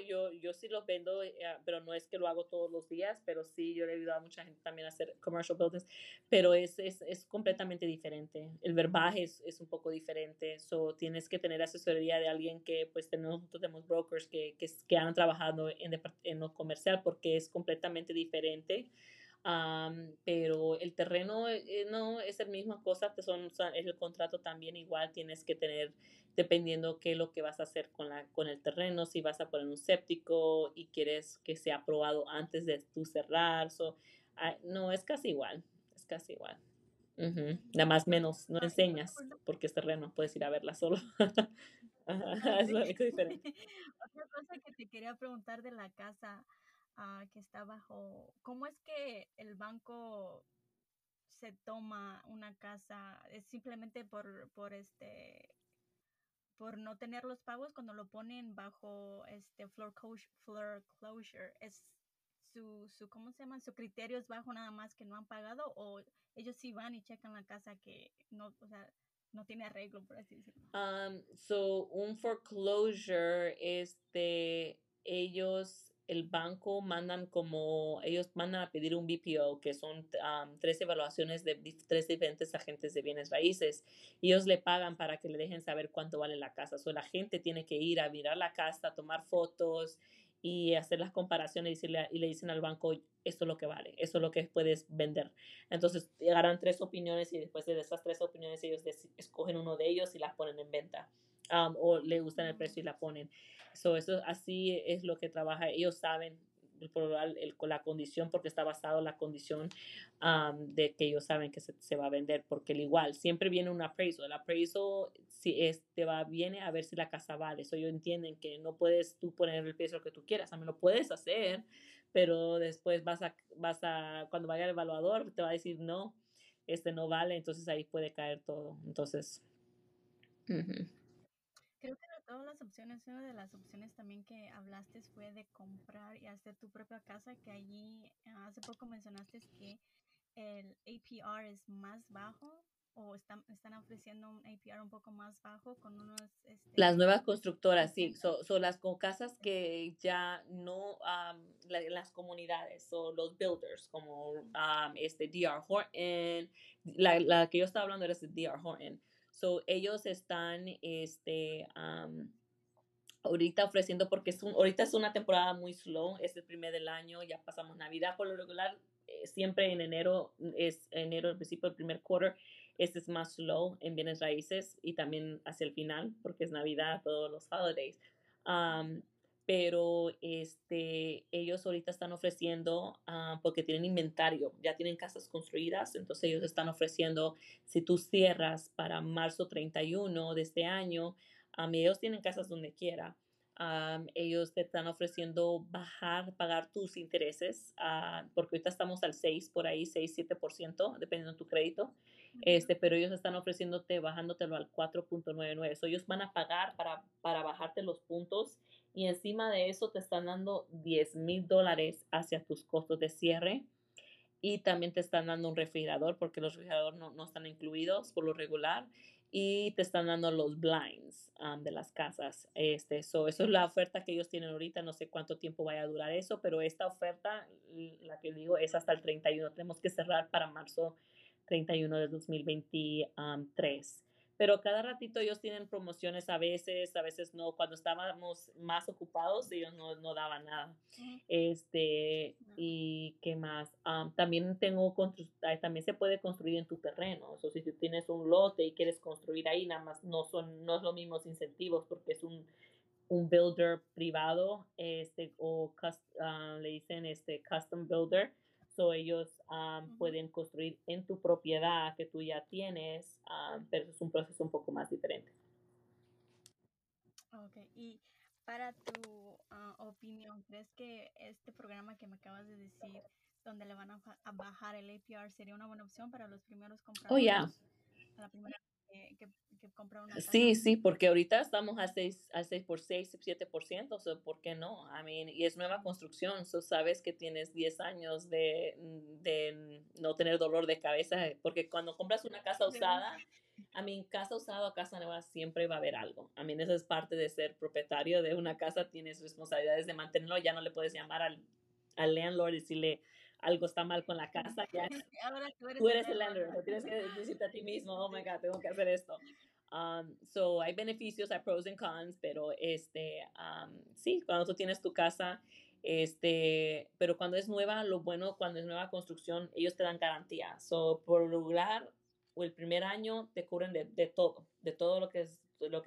sí los vendo, pero no es que lo hago todos los días, pero sí, yo le he ayudado a mucha gente también a hacer commercial buildings, pero es completamente diferente. El verbaje es un poco diferente. So, tienes que tener asesoría de alguien que, pues, nosotros tenemos brokers que han trabajado en lo comercial porque es completamente diferente. Pero el terreno no es la misma cosa, es el contrato también igual, tienes que tener, dependiendo qué es lo que vas a hacer con el terreno, si vas a poner un séptico y quieres que sea aprobado antes de tú cerrar, no, es casi igual. Uh-huh. Nada más menos, no enseñas porque es terreno, puedes ir a verla solo. Ajá, es lo único diferente. Otra cosa que te quería preguntar de la casa que está bajo, ¿cómo es que el banco se toma una casa? ¿Es simplemente por no tener los pagos cuando lo ponen bajo foreclosure? ¿Es su cómo se llaman, su criterio es bajo nada más que no han pagado, o ellos sí van y checan la casa que no, o sea, no tiene arreglo, por así decirlo? Un foreclosure, ellos mandan a pedir un BPO, que son 3 evaluaciones de 3 diferentes agentes de bienes raíces. Ellos le pagan para que le dejen saber cuánto vale la casa. La gente tiene que ir a mirar la casa, tomar fotos y hacer las comparaciones y le dicen al banco, esto es lo que vale, esto es lo que puedes vender. Entonces, llegarán 3 opiniones y después de esas 3 opiniones ellos escogen uno de ellos y las ponen en venta. O le gustan el precio y la ponen. Eso así es lo que trabaja. Ellos saben la condición, porque está basado en la condición de que ellos saben que se va a vender, porque al igual siempre viene un appraisal. El appraisal viene a ver si la casa vale. Eso ellos entienden que no puedes tú poner el precio que tú quieras. También lo puedes hacer, pero después cuando vaya el evaluador te va a decir no, no vale. Entonces ahí puede caer todo. Entonces. Uh-huh. Creo que de todas las opciones, una de las opciones también que hablaste fue de comprar y hacer tu propia casa, que allí hace poco mencionaste que el APR es más bajo, o están ofreciendo un APR un poco más bajo con unos... Las nuevas constructoras, sí, son las con casas que ya no, las comunidades, o los builders, como D.R. Horton, la que yo estaba hablando era D.R. Horton. So, ellos están ahorita ofreciendo, porque ahorita es una temporada muy slow, es el primer del año, ya pasamos Navidad por lo regular, siempre en enero, al principio del primer quarter, es más slow en bienes raíces y también hacia el final, porque es Navidad, todos los holidays. Pero ellos ahorita están ofreciendo, porque tienen inventario, ya tienen casas construidas, entonces ellos están ofreciendo, si tú cierras para marzo 31 de este año, ellos tienen casas donde quiera, Ellos te están ofreciendo pagar tus intereses, porque ahorita estamos al 6, por ahí 6, 7%, dependiendo de tu crédito, pero ellos están ofreciéndote, bajándotelo al 4.99. So, ellos van a pagar para bajarte los puntos, y encima de eso te están dando $10,000 hacia tus costos de cierre, y también te están dando un refrigerador, porque los refrigeradores no están incluidos por lo regular. Y te están dando los blinds de las casas. Eso es la oferta que ellos tienen ahorita. No sé cuánto tiempo vaya a durar eso, pero esta oferta, la que digo, es hasta el 31. Tenemos que cerrar para marzo 31 de 2023. Pero cada ratito ellos tienen promociones, a veces no. Cuando estábamos más ocupados, ellos no daban nada. ¿Y qué más? También también se puede construir en tu terreno. O sea, si tú tienes un lote y quieres construir ahí, nada más no son los mismos incentivos, porque es un builder privado, le dicen custom builder. So, ellos pueden construir en tu propiedad que tú ya tienes, pero es un proceso un poco más diferente. Ok, y para tu opinión, ¿crees que este programa que me acabas de decir, donde le van a bajar el APR, sería una buena opción para los primeros compradores? Oh, yeah. La primera que compra una casa. Sí, porque ahorita estamos al 6%, 7%, o sea, ¿por qué no? Y es nueva construcción, so sabes que tienes 10 años de no tener dolor de cabeza, porque cuando compras una casa usada, casa usada o casa nueva siempre va a haber algo. Eso es parte de ser propietario de una casa, tienes responsabilidades de mantenerlo, ya no le puedes llamar al landlord y decirle, algo está mal con la casa, ya. Ahora tú eres el landlord, tienes que decirte a ti mismo, oh my God, tengo que hacer esto. So, hay beneficios, hay pros and cons, pero sí, cuando tú tienes tu casa, pero cuando es nueva, lo bueno, cuando es nueva construcción, ellos te dan garantía. So, por regular, o el primer año, te cubren de todo lo que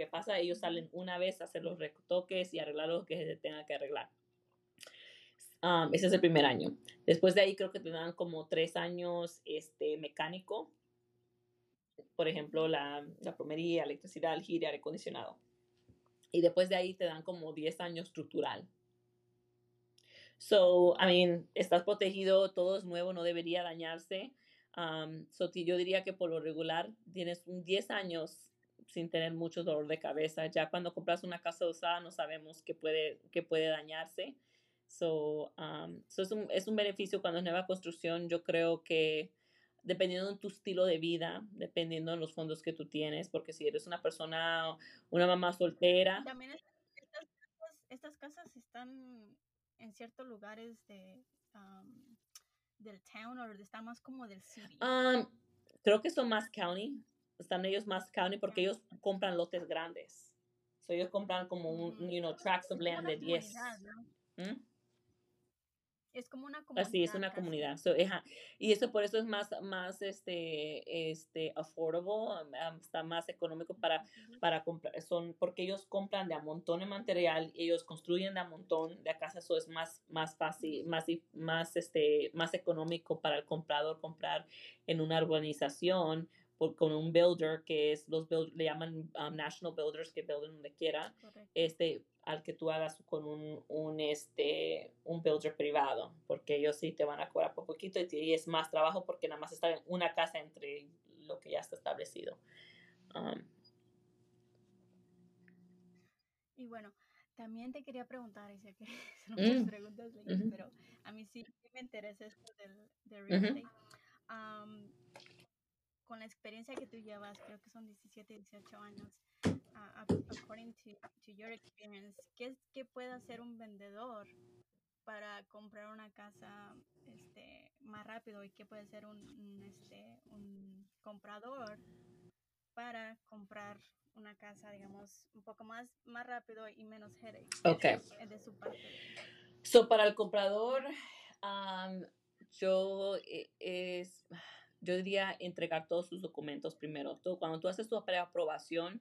pasa. Ellos salen una vez a hacer los retoques y arreglar lo que se tenga que arreglar. Ese es el primer año. Después de ahí creo que te dan como 3 años mecánico. Por ejemplo, la plomería, electricidad, el aire acondicionado. Y después de ahí te dan como 10 años estructural. So, estás protegido, todo es nuevo, no debería dañarse. Yo diría que por lo regular tienes un 10 años sin tener mucho dolor de cabeza. Ya cuando compras una casa usada no sabemos qué puede dañarse. So es un beneficio cuando es nueva construcción. Yo creo que dependiendo de tu estilo de vida, dependiendo de los fondos que tú tienes, porque si eres una persona, una mamá soltera. También estas casas están en ciertos lugares del town o están más como del city. Creo que son más county, están ellos más county porque ellos compran lotes grandes. So, ellos compran como un, tracts of land de 10. Es como una comunidad. Así es, una comunidad. So, y eso por eso es más affordable, está más económico para comprar. Son porque ellos compran de a montón de material, ellos construyen de a montón de casas, eso es más fácil, más económico para el comprador comprar en una urbanización con un builder que es le llaman national builders que builden donde quiera. Correcto. Al que tú hagas con un builder privado, porque ellos sí te van a cobrar por poquito y es más trabajo porque nada más está en una casa entre lo que ya está establecido. Y bueno, también te quería preguntar, Isia, que son muchas preguntas, pero a mí sí me interesa esto del real estate. Con la experiencia que tú llevas, creo que son 17, 18 años, according to your experience, ¿qué puede hacer un vendedor para comprar una casa más rápido? ¿Y qué puede hacer un comprador para comprar una casa, digamos, un poco más rápido y menos headache? Okay. De su parte. So, para el comprador, yo diría entregar todos sus documentos primero. Cuando tú haces tu preaprobación,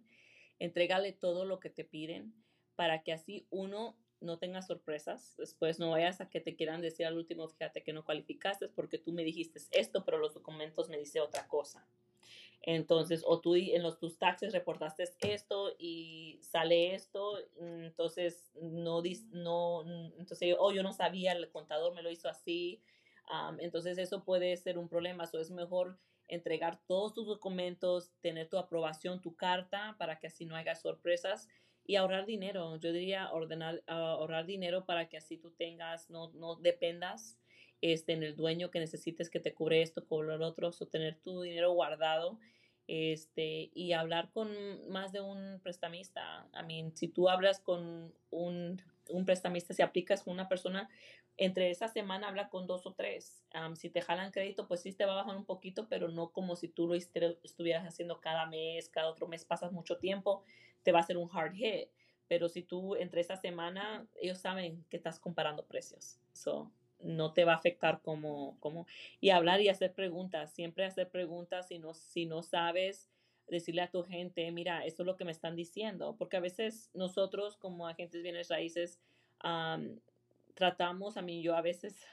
entrégale todo lo que te piden para que así uno no tenga sorpresas. Después no vayas a que te quieran decir al último, fíjate que no cualificaste porque tú me dijiste esto, pero los documentos me dicen otra cosa. Entonces, o tú en tus taxes reportaste esto y sale esto, entonces entonces yo no sabía, el contador me lo hizo así. Entonces eso puede ser un problema. So, es mejor entregar todos tus documentos, tener tu aprobación, tu carta, para que así no haya sorpresas, y ahorrar dinero. Yo diría ahorrar dinero para que así tú tengas, no dependas en el dueño que necesites que te cubre esto, cubre el otro. So, tener tu dinero guardado, y hablar con más de un prestamista. Si tú hablas con un prestamista, si aplicas con una persona, entre esa semana habla con 2 o 3. Si te jalan crédito, pues sí te va a bajar un poquito, pero no como si tú lo estuvieras haciendo cada mes, cada otro mes pasas mucho tiempo, te va a hacer un hard hit. Pero si tú entre esa semana, ellos saben que estás comparando precios. So, no te va a afectar como. Y hablar y hacer preguntas. Siempre hacer preguntas. Si no sabes, decirle a tu gente, mira, esto es lo que me están diciendo. Porque a veces nosotros, como agentes de bienes raíces, tratamos, yo a veces,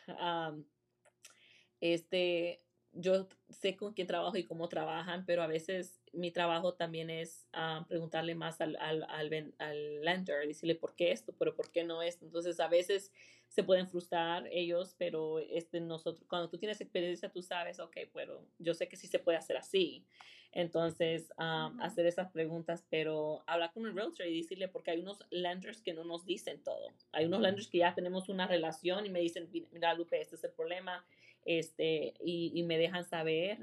yo sé con quién trabajo y cómo trabajan, pero a veces mi trabajo también es preguntarle más al lender, decirle por qué esto, pero por qué no esto. Entonces, a veces se pueden frustrar ellos, pero nosotros, cuando tú tienes experiencia, tú sabes, ok, pero yo sé que sí se puede hacer así. Entonces, hacer esas preguntas, pero hablar con el realtor y decirle, porque hay unos lenders que no nos dicen todo. Hay unos lenders que ya tenemos una relación y me dicen, mira, Lupe, este es el problema, y me dejan saber,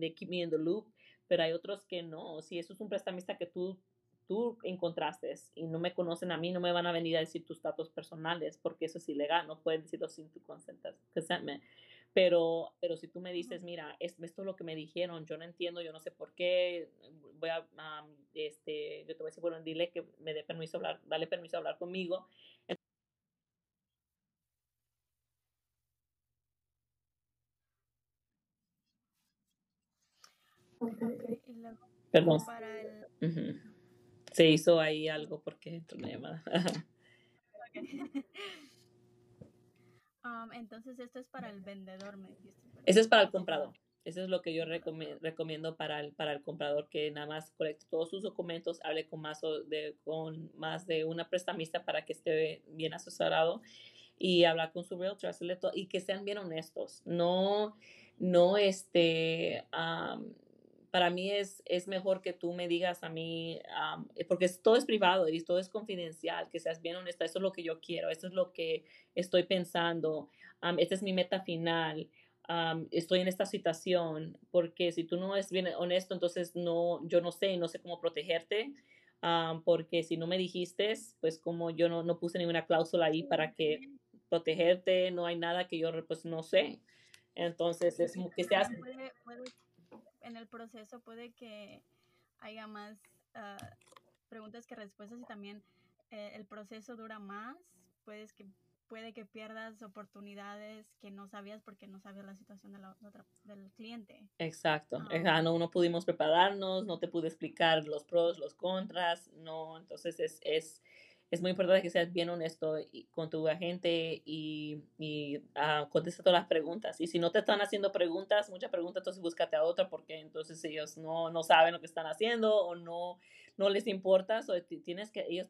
they keep me in the loop, pero hay otros que no. Si eso es un prestamista que tú encontraste y no me conocen a mí, no me van a venir a decir tus datos personales, porque eso es ilegal, no pueden decirlo sin tu consentimiento. Pero si tú me dices, mira, esto es lo que me dijeron, yo no entiendo, yo no sé por qué, yo te voy a decir, bueno, dile que me dé permiso hablar, dale permiso a hablar conmigo. Okay. Y luego, perdón. Se hizo ahí algo porque entró una llamada. Okay. Entonces esto es para el vendedor, me dijiste. Eso es para el comprador. Eso es lo que yo recomiendo para el comprador, que nada más colecte todos sus documentos, hable con más de una prestamista para que esté bien asesorado, y hablar con su realtor, hacerle todo, y que sean bien honestos. Para mí es mejor que tú me digas a mí, porque todo es privado y todo es confidencial, que seas bien honesta. Eso es lo que yo quiero, esto es lo que estoy pensando, esta es mi meta final, estoy en esta situación, porque si tú no eres bien honesto, entonces yo no sé cómo protegerte, porque si no me dijiste, pues como yo no puse ninguna cláusula ahí para que protegerte, no hay nada que yo pues no sé. Entonces es como que seas... En el proceso puede que haya más preguntas que respuestas, y también el proceso dura más. Puede que pierdas oportunidades que no sabías porque no sabías la situación del cliente. Exacto. No pudimos prepararnos, no te pude explicar los pros, los contras. No, entonces es muy importante que seas bien honesto con tu agente y contesta todas las preguntas. Y si no te están haciendo preguntas, muchas preguntas, entonces búscate a otra, porque entonces ellos no saben lo que están haciendo, o no les importa. O ellos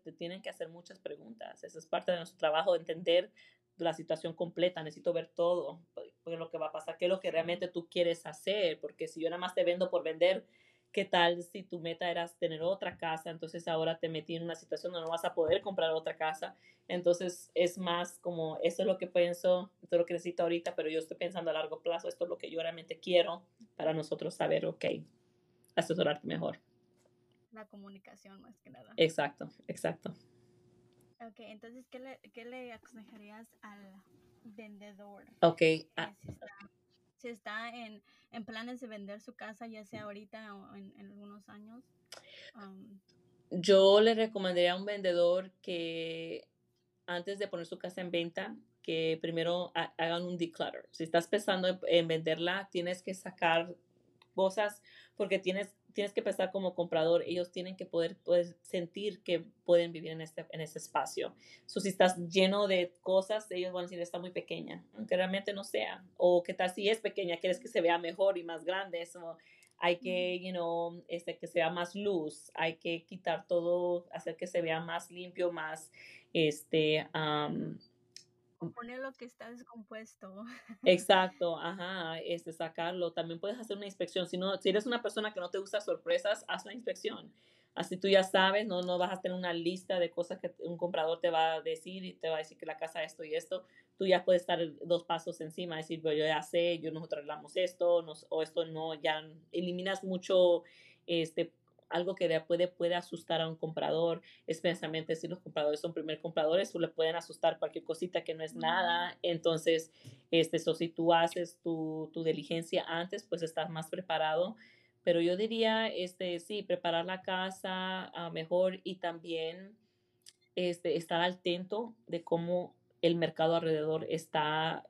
te tienen que hacer muchas preguntas. Eso es parte de nuestro trabajo, entender la situación completa. Necesito ver todo, porque lo que va a pasar, qué es lo que realmente tú quieres hacer. Porque si yo nada más te vendo por vender, ¿qué tal si tu meta era tener otra casa? Entonces ahora te metí en una situación donde no vas a poder comprar otra casa. Entonces es más como, esto es lo que pienso, esto es lo que necesito ahorita, pero yo estoy pensando a largo plazo, esto es lo que yo realmente quiero, para nosotros saber, ok, asesorarte mejor. La comunicación más que nada. Exacto. Ok, entonces, ¿qué le aconsejarías al vendedor? Ok. Si está en planes de vender su casa, ya sea ahorita o en algunos años. Yo le recomendaría a un vendedor que antes de poner su casa en venta, que primero hagan un declutter. Si estás pensando en venderla, tienes que sacar cosas, porque tienes que pensar como comprador. Ellos tienen que poder sentir que pueden vivir en este espacio. So, si estás lleno de cosas, ellos van a decir, está muy pequeña, aunque realmente no sea. O qué tal si es pequeña, quieres que se vea mejor y más grande. So, hay que, que sea más luz, hay que quitar todo, hacer que se vea más limpio, más, poner lo que está descompuesto. Exacto, ajá, sacarlo. También puedes hacer una inspección. Si eres una persona que no te gusta sorpresas, haz la inspección. Así tú ya sabes, no vas a tener una lista de cosas que un comprador te va a decir y te va a decir que la casa esto y esto. Tú ya puedes estar dos pasos encima, decir, pero yo ya sé, nosotros hablamos esto, o esto no, ya eliminas mucho algo que le puede asustar a un comprador, especialmente si los compradores son primer compradores, o le pueden asustar cualquier cosita que no es nada. Entonces, si tú haces tu diligencia antes, pues estás más preparado. Pero yo diría, sí, preparar la casa mejor, y también estar atento de cómo el mercado alrededor está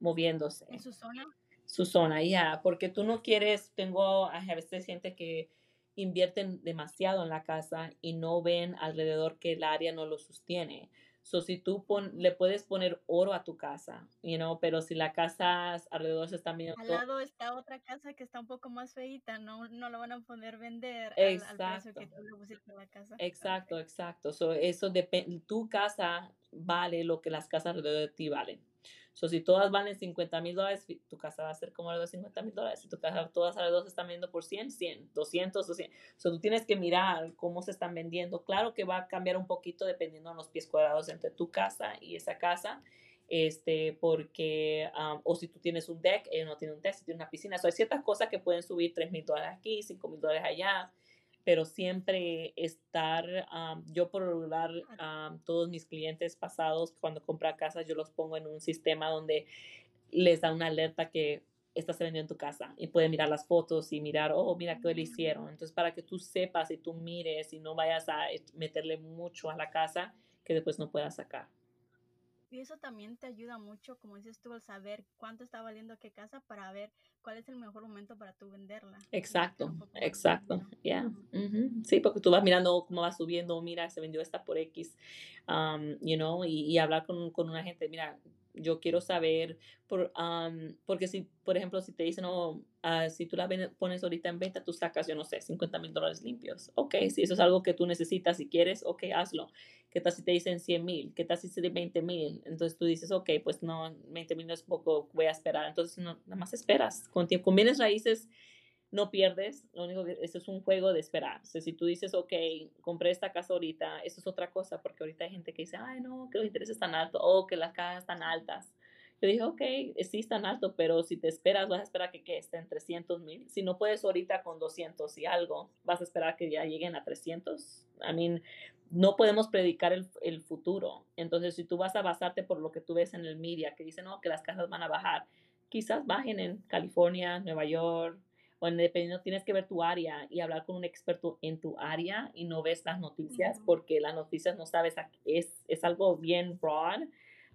moviéndose. ¿En su zona? Su zona, ya, yeah, porque tú no quieres, a veces gente que invierten demasiado en la casa y no ven alrededor que el área no lo sostiene. So, si tú le puedes poner oro a tu casa, pero si la casa alrededor se está viendo... Al lado está otra casa que está un poco más feita, no la van a poder vender al precio que tú le pusiste a la casa. Exacto, okay. Exacto. So, eso depende, tu casa vale lo que las casas alrededor de ti valen. So, si todas valen $50,000, tu casa va a ser como alrededor de $50,000. Si tu casa todas alrededor se están vendiendo por 100, 100, 200, 200. So, tú tienes que mirar cómo se están vendiendo. Claro que va a cambiar un poquito dependiendo de los pies cuadrados entre tu casa y esa casa. Porque, o si tú tienes un deck, ellos no tienen un deck, si tienen una piscina. So, hay ciertas cosas que pueden subir $3,000 aquí, $5,000 allá. Pero siempre estar, yo por regular, todos mis clientes pasados, cuando compra casas, yo los pongo en un sistema donde les da una alerta que esta se vendió en tu casa, y pueden mirar las fotos y mirar, oh, mira qué le hicieron. Entonces, para que tú sepas y tú mires y no vayas a meterle mucho a la casa que después no puedas sacar. Y eso también te ayuda mucho, como dices tú, al saber cuánto está valiendo qué casa para ver cuál es el mejor momento para tú venderla. Exacto, exacto, ya. Yeah. Uh-huh. Sí, porque tú vas mirando cómo va subiendo, mira, se vendió esta por X, y hablar con una gente, mira, yo quiero saber, porque si, por ejemplo, si te dicen, si tú la pones ahorita en venta, tú sacas, yo no sé, $50,000 limpios. Ok, si eso es algo que tú necesitas, si quieres, ok, hazlo. ¿Qué tal si te dicen $100,000? ¿Qué tal si te dicen $20,000? Entonces tú dices, ok, pues no, $20,000 no es poco, voy a esperar. Entonces nada más esperas. Con tiempo, con bienes raíces no pierdes. Lo único que eso es un juego de esperar. O sea, si tú dices, ok, compré esta casa ahorita, eso es otra cosa, porque ahorita hay gente que dice, ay, no, que los intereses están altos, o que las casas están altas. Yo dije, ok, sí están altos, pero si te esperas, vas a esperar que esté en $300,000. Si no puedes ahorita con 200 y algo, vas a esperar que ya lleguen a 300. I mean, no podemos predicar el futuro. Entonces, si tú vas a basarte por lo que tú ves en el media, que dicen, no, que las casas van a bajar, quizás bajen en California, Nueva York, o dependiendo, tienes que ver tu área y hablar con un experto en tu área, y no ves las noticias, porque las noticias no sabes, es algo bien broad.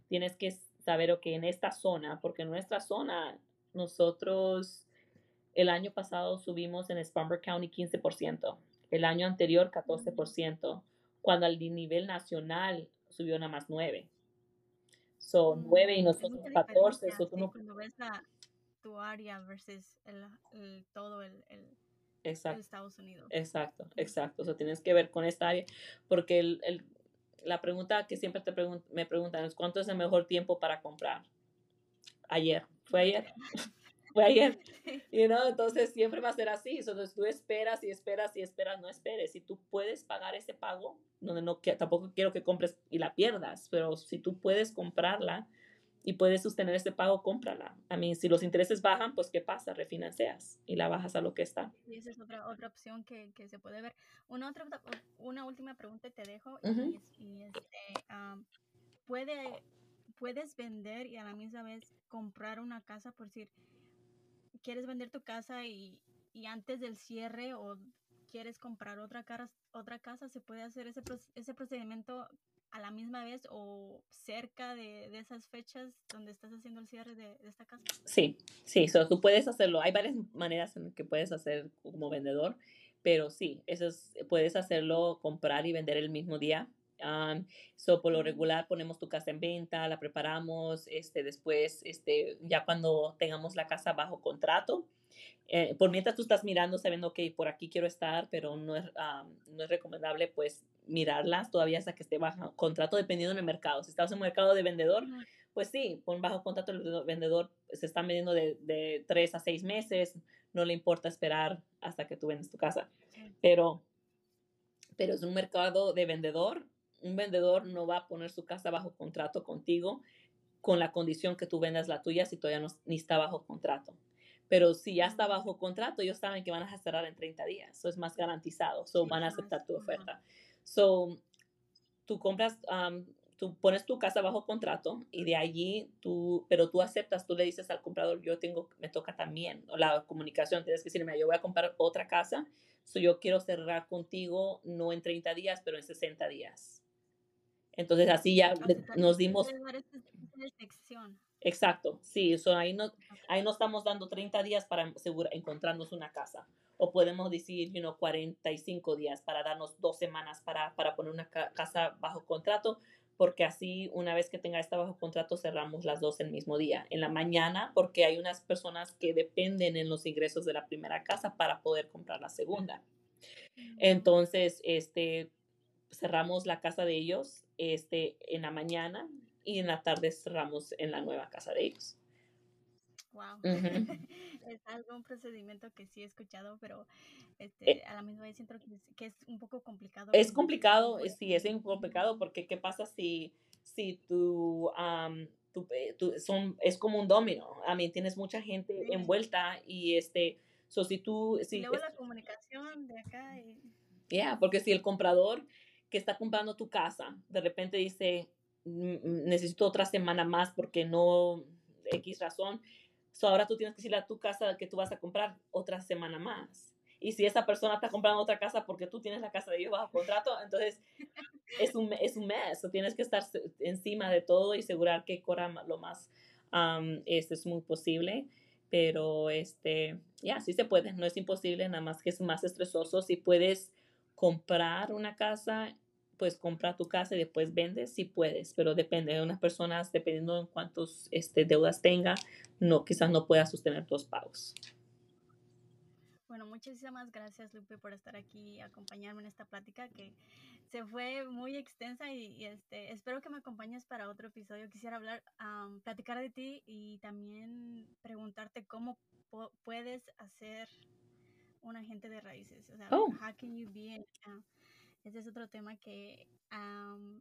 Tienes que saber, ok, en esta zona, porque en nuestra zona, nosotros el año pasado subimos en Spartanburg County 15%, el año anterior 14%, cuando al nivel nacional subió nada más 9%. Son 9 y nosotros 14. Cuando ves tu área versus el Estados Unidos. Exacto. O sea, tienes que ver con esta área, porque la pregunta que siempre me preguntan es, ¿cuánto es el mejor tiempo para comprar? Fue ayer. Entonces siempre va a ser así. Entonces tú esperas, no esperes. Si tú puedes pagar ese pago, tampoco quiero que compres y la pierdas, pero si tú puedes comprarla y puedes sostener ese pago, cómprala. A mí, si los intereses bajan, pues ¿qué pasa? Refinancias y la bajas a lo que está. Y esa es otra opción que se puede ver. Una última pregunta te dejo. Uh-huh. ¿Puedes vender y a la misma vez comprar una casa? Por decir, ¿quieres vender tu casa y antes del cierre, o quieres comprar otra casa? ¿Se puede hacer ese procedimiento a la misma vez o cerca de esas fechas donde estás haciendo el cierre de esta casa? Sí, tú puedes hacerlo. Hay varias maneras en que puedes hacer como vendedor, pero sí, puedes hacerlo, comprar y vender el mismo día. Por lo regular ponemos tu casa en venta, la preparamos, después, ya cuando tengamos la casa bajo contrato, por mientras tú estás mirando, sabiendo que por aquí quiero estar, pero no es recomendable, pues, mirarlas todavía hasta que esté bajo contrato, dependiendo del mercado. Si estás en un mercado de vendedor, pues sí, pon bajo contrato el vendedor, se están vendiendo de 3 a 6 meses, no le importa esperar hasta que tú vendes tu casa. Pero es un mercado de vendedor. Un vendedor no va a poner su casa bajo contrato contigo con la condición que tú vendas la tuya si todavía ni está bajo contrato. Pero si ya está bajo contrato, ellos saben que van a cerrar en 30 días. Eso es más garantizado. Van a aceptar tu oferta. Tú compras, tú pones tu casa bajo contrato y de allí tú aceptas, tú le dices al comprador, me toca también la comunicación. Tienes que decirme, yo voy a comprar otra casa, yo quiero cerrar contigo no en 30 días, pero en 60 días. Entonces, así ya nos dimos... Exacto, sí. Ahí no estamos dando 30 días para encontrarnos una casa. O podemos decir, 45 días para darnos 2 semanas para poner una casa bajo contrato, porque así, una vez que tenga esta bajo contrato, cerramos las dos el mismo día, en la mañana, porque hay unas personas que dependen en los ingresos de la primera casa para poder comprar la segunda. Entonces, cerramos la casa de ellos en la mañana, y en la tarde cerramos en la nueva casa de ellos. Wow. Uh-huh. Es algo, un procedimiento que sí he escuchado, pero a la misma vez siento que es un poco complicado. Es complicado, sí, es complicado, porque ¿qué pasa si es como un dominó? A mí tienes mucha gente envuelta y y luego la comunicación de acá. Porque si el comprador que está comprando tu casa de repente dice, necesito otra semana más porque no X razón, ahora tú tienes que decirle a tu casa que tú vas a comprar otra semana más. Y si esa persona está comprando otra casa porque tú tienes la casa de ellos bajo contrato, entonces es un mes. Tienes que estar encima de todo y asegurar que corra lo más es muy posible. Pero sí se puede, no es imposible, nada más que es más estresoso. Si puedes comprar una casa, pues compra tu casa y después vendes si puedes, pero depende de unas personas, dependiendo en cuántos deudas tenga, quizás no pueda sostener 2 pagos. Bueno, muchísimas gracias, Lupe, por estar aquí y acompañarme en esta plática que se fue muy extensa y espero que me acompañes para otro episodio. Quisiera platicar de ti y también preguntarte cómo puedes hacer un agente de raíces. O sea, how can you be an Ese es otro tema que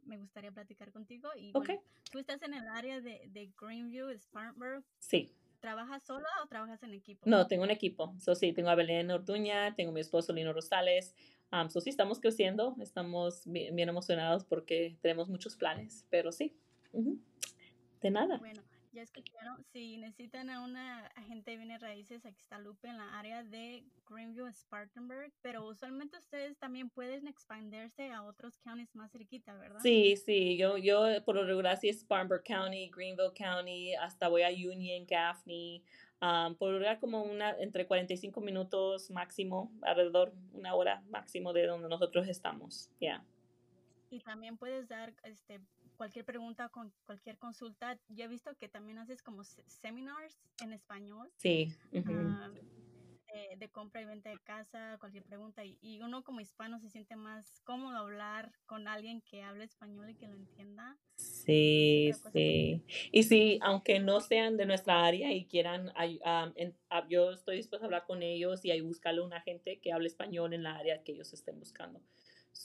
me gustaría platicar contigo. Y bueno, tú estás en el área de Greenville, Spartanburg. Sí. ¿Trabajas sola o trabajas en equipo? No, tengo un equipo. Sí, tengo a Belén Orduña, tengo a mi esposo Lino Rosales. Sí, estamos creciendo, estamos bien emocionados porque tenemos muchos planes, pero sí. Uh-huh. De nada. Bueno, ya escucharon. Si necesitan a una agente de bienes raíces, aquí está Lupe en la área de Greenville, Spartanburg, pero usualmente ustedes también pueden expandirse a otros counties más cerquita, ¿verdad? Sí, yo por lo regular sí es Spartanburg County, Greenville County, hasta voy a Union, Gaffney, por lo regular como entre 45 minutos máximo, alrededor 1 hora máximo de donde nosotros estamos, ya. Yeah. Y también puedes dar cualquier pregunta, con cualquier consulta. Yo he visto que también haces como seminars en español. Sí. Uh-huh. De compra y venta de casa, cualquier pregunta. Y uno como hispano se siente más cómodo hablar con alguien que hable español y que lo entienda. Sí. Y sí, aunque no sean de nuestra área y quieran, yo estoy dispuesta a hablar con ellos y ahí buscarle una gente que hable español en la área que ellos estén buscando.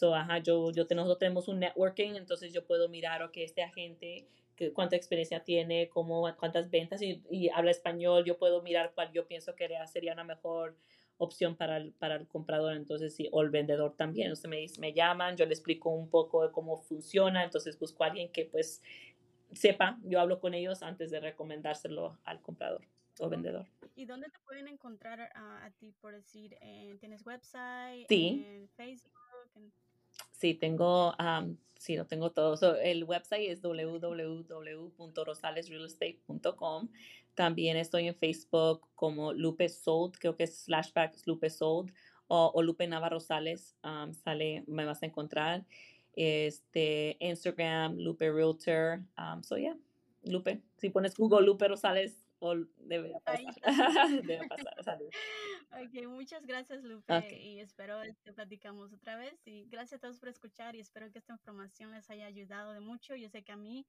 Nosotros tenemos un networking, entonces yo puedo mirar, este agente, cuánta experiencia tiene, cuántas ventas y habla español. Yo puedo mirar cuál yo pienso que sería una mejor opción para el comprador, entonces sí, o el vendedor también. Usted me llaman, yo le explico un poco de cómo funciona, entonces busco a alguien que pues sepa, yo hablo con ellos antes de recomendárselo al comprador o vendedor. ¿Y dónde te pueden encontrar a ti, por decir, tienes website, sí, en Facebook? Sí, no tengo todo. El website es www.rosalesrealestate.com. También estoy en Facebook como Lupe Sold, creo que es /Lupe Sold o Lupe Nava Rosales. Me vas a encontrar. Instagram, Lupe Realtor. So yeah, Lupe. Si pones Google Lupe Rosales, debe pasar. Debe pasar. Salud. Ok, muchas gracias, Lupe. Okay. Y espero que platicamos otra vez. Y gracias a todos por escuchar y espero que esta información les haya ayudado de mucho. Yo sé que a mí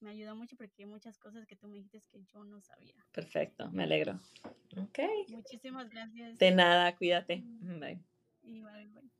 me ayudó mucho porque hay muchas cosas que tú me dijiste que yo no sabía. Perfecto, me alegro. Ok. Muchísimas gracias. De nada, cuídate. Bye. Y bye, bye.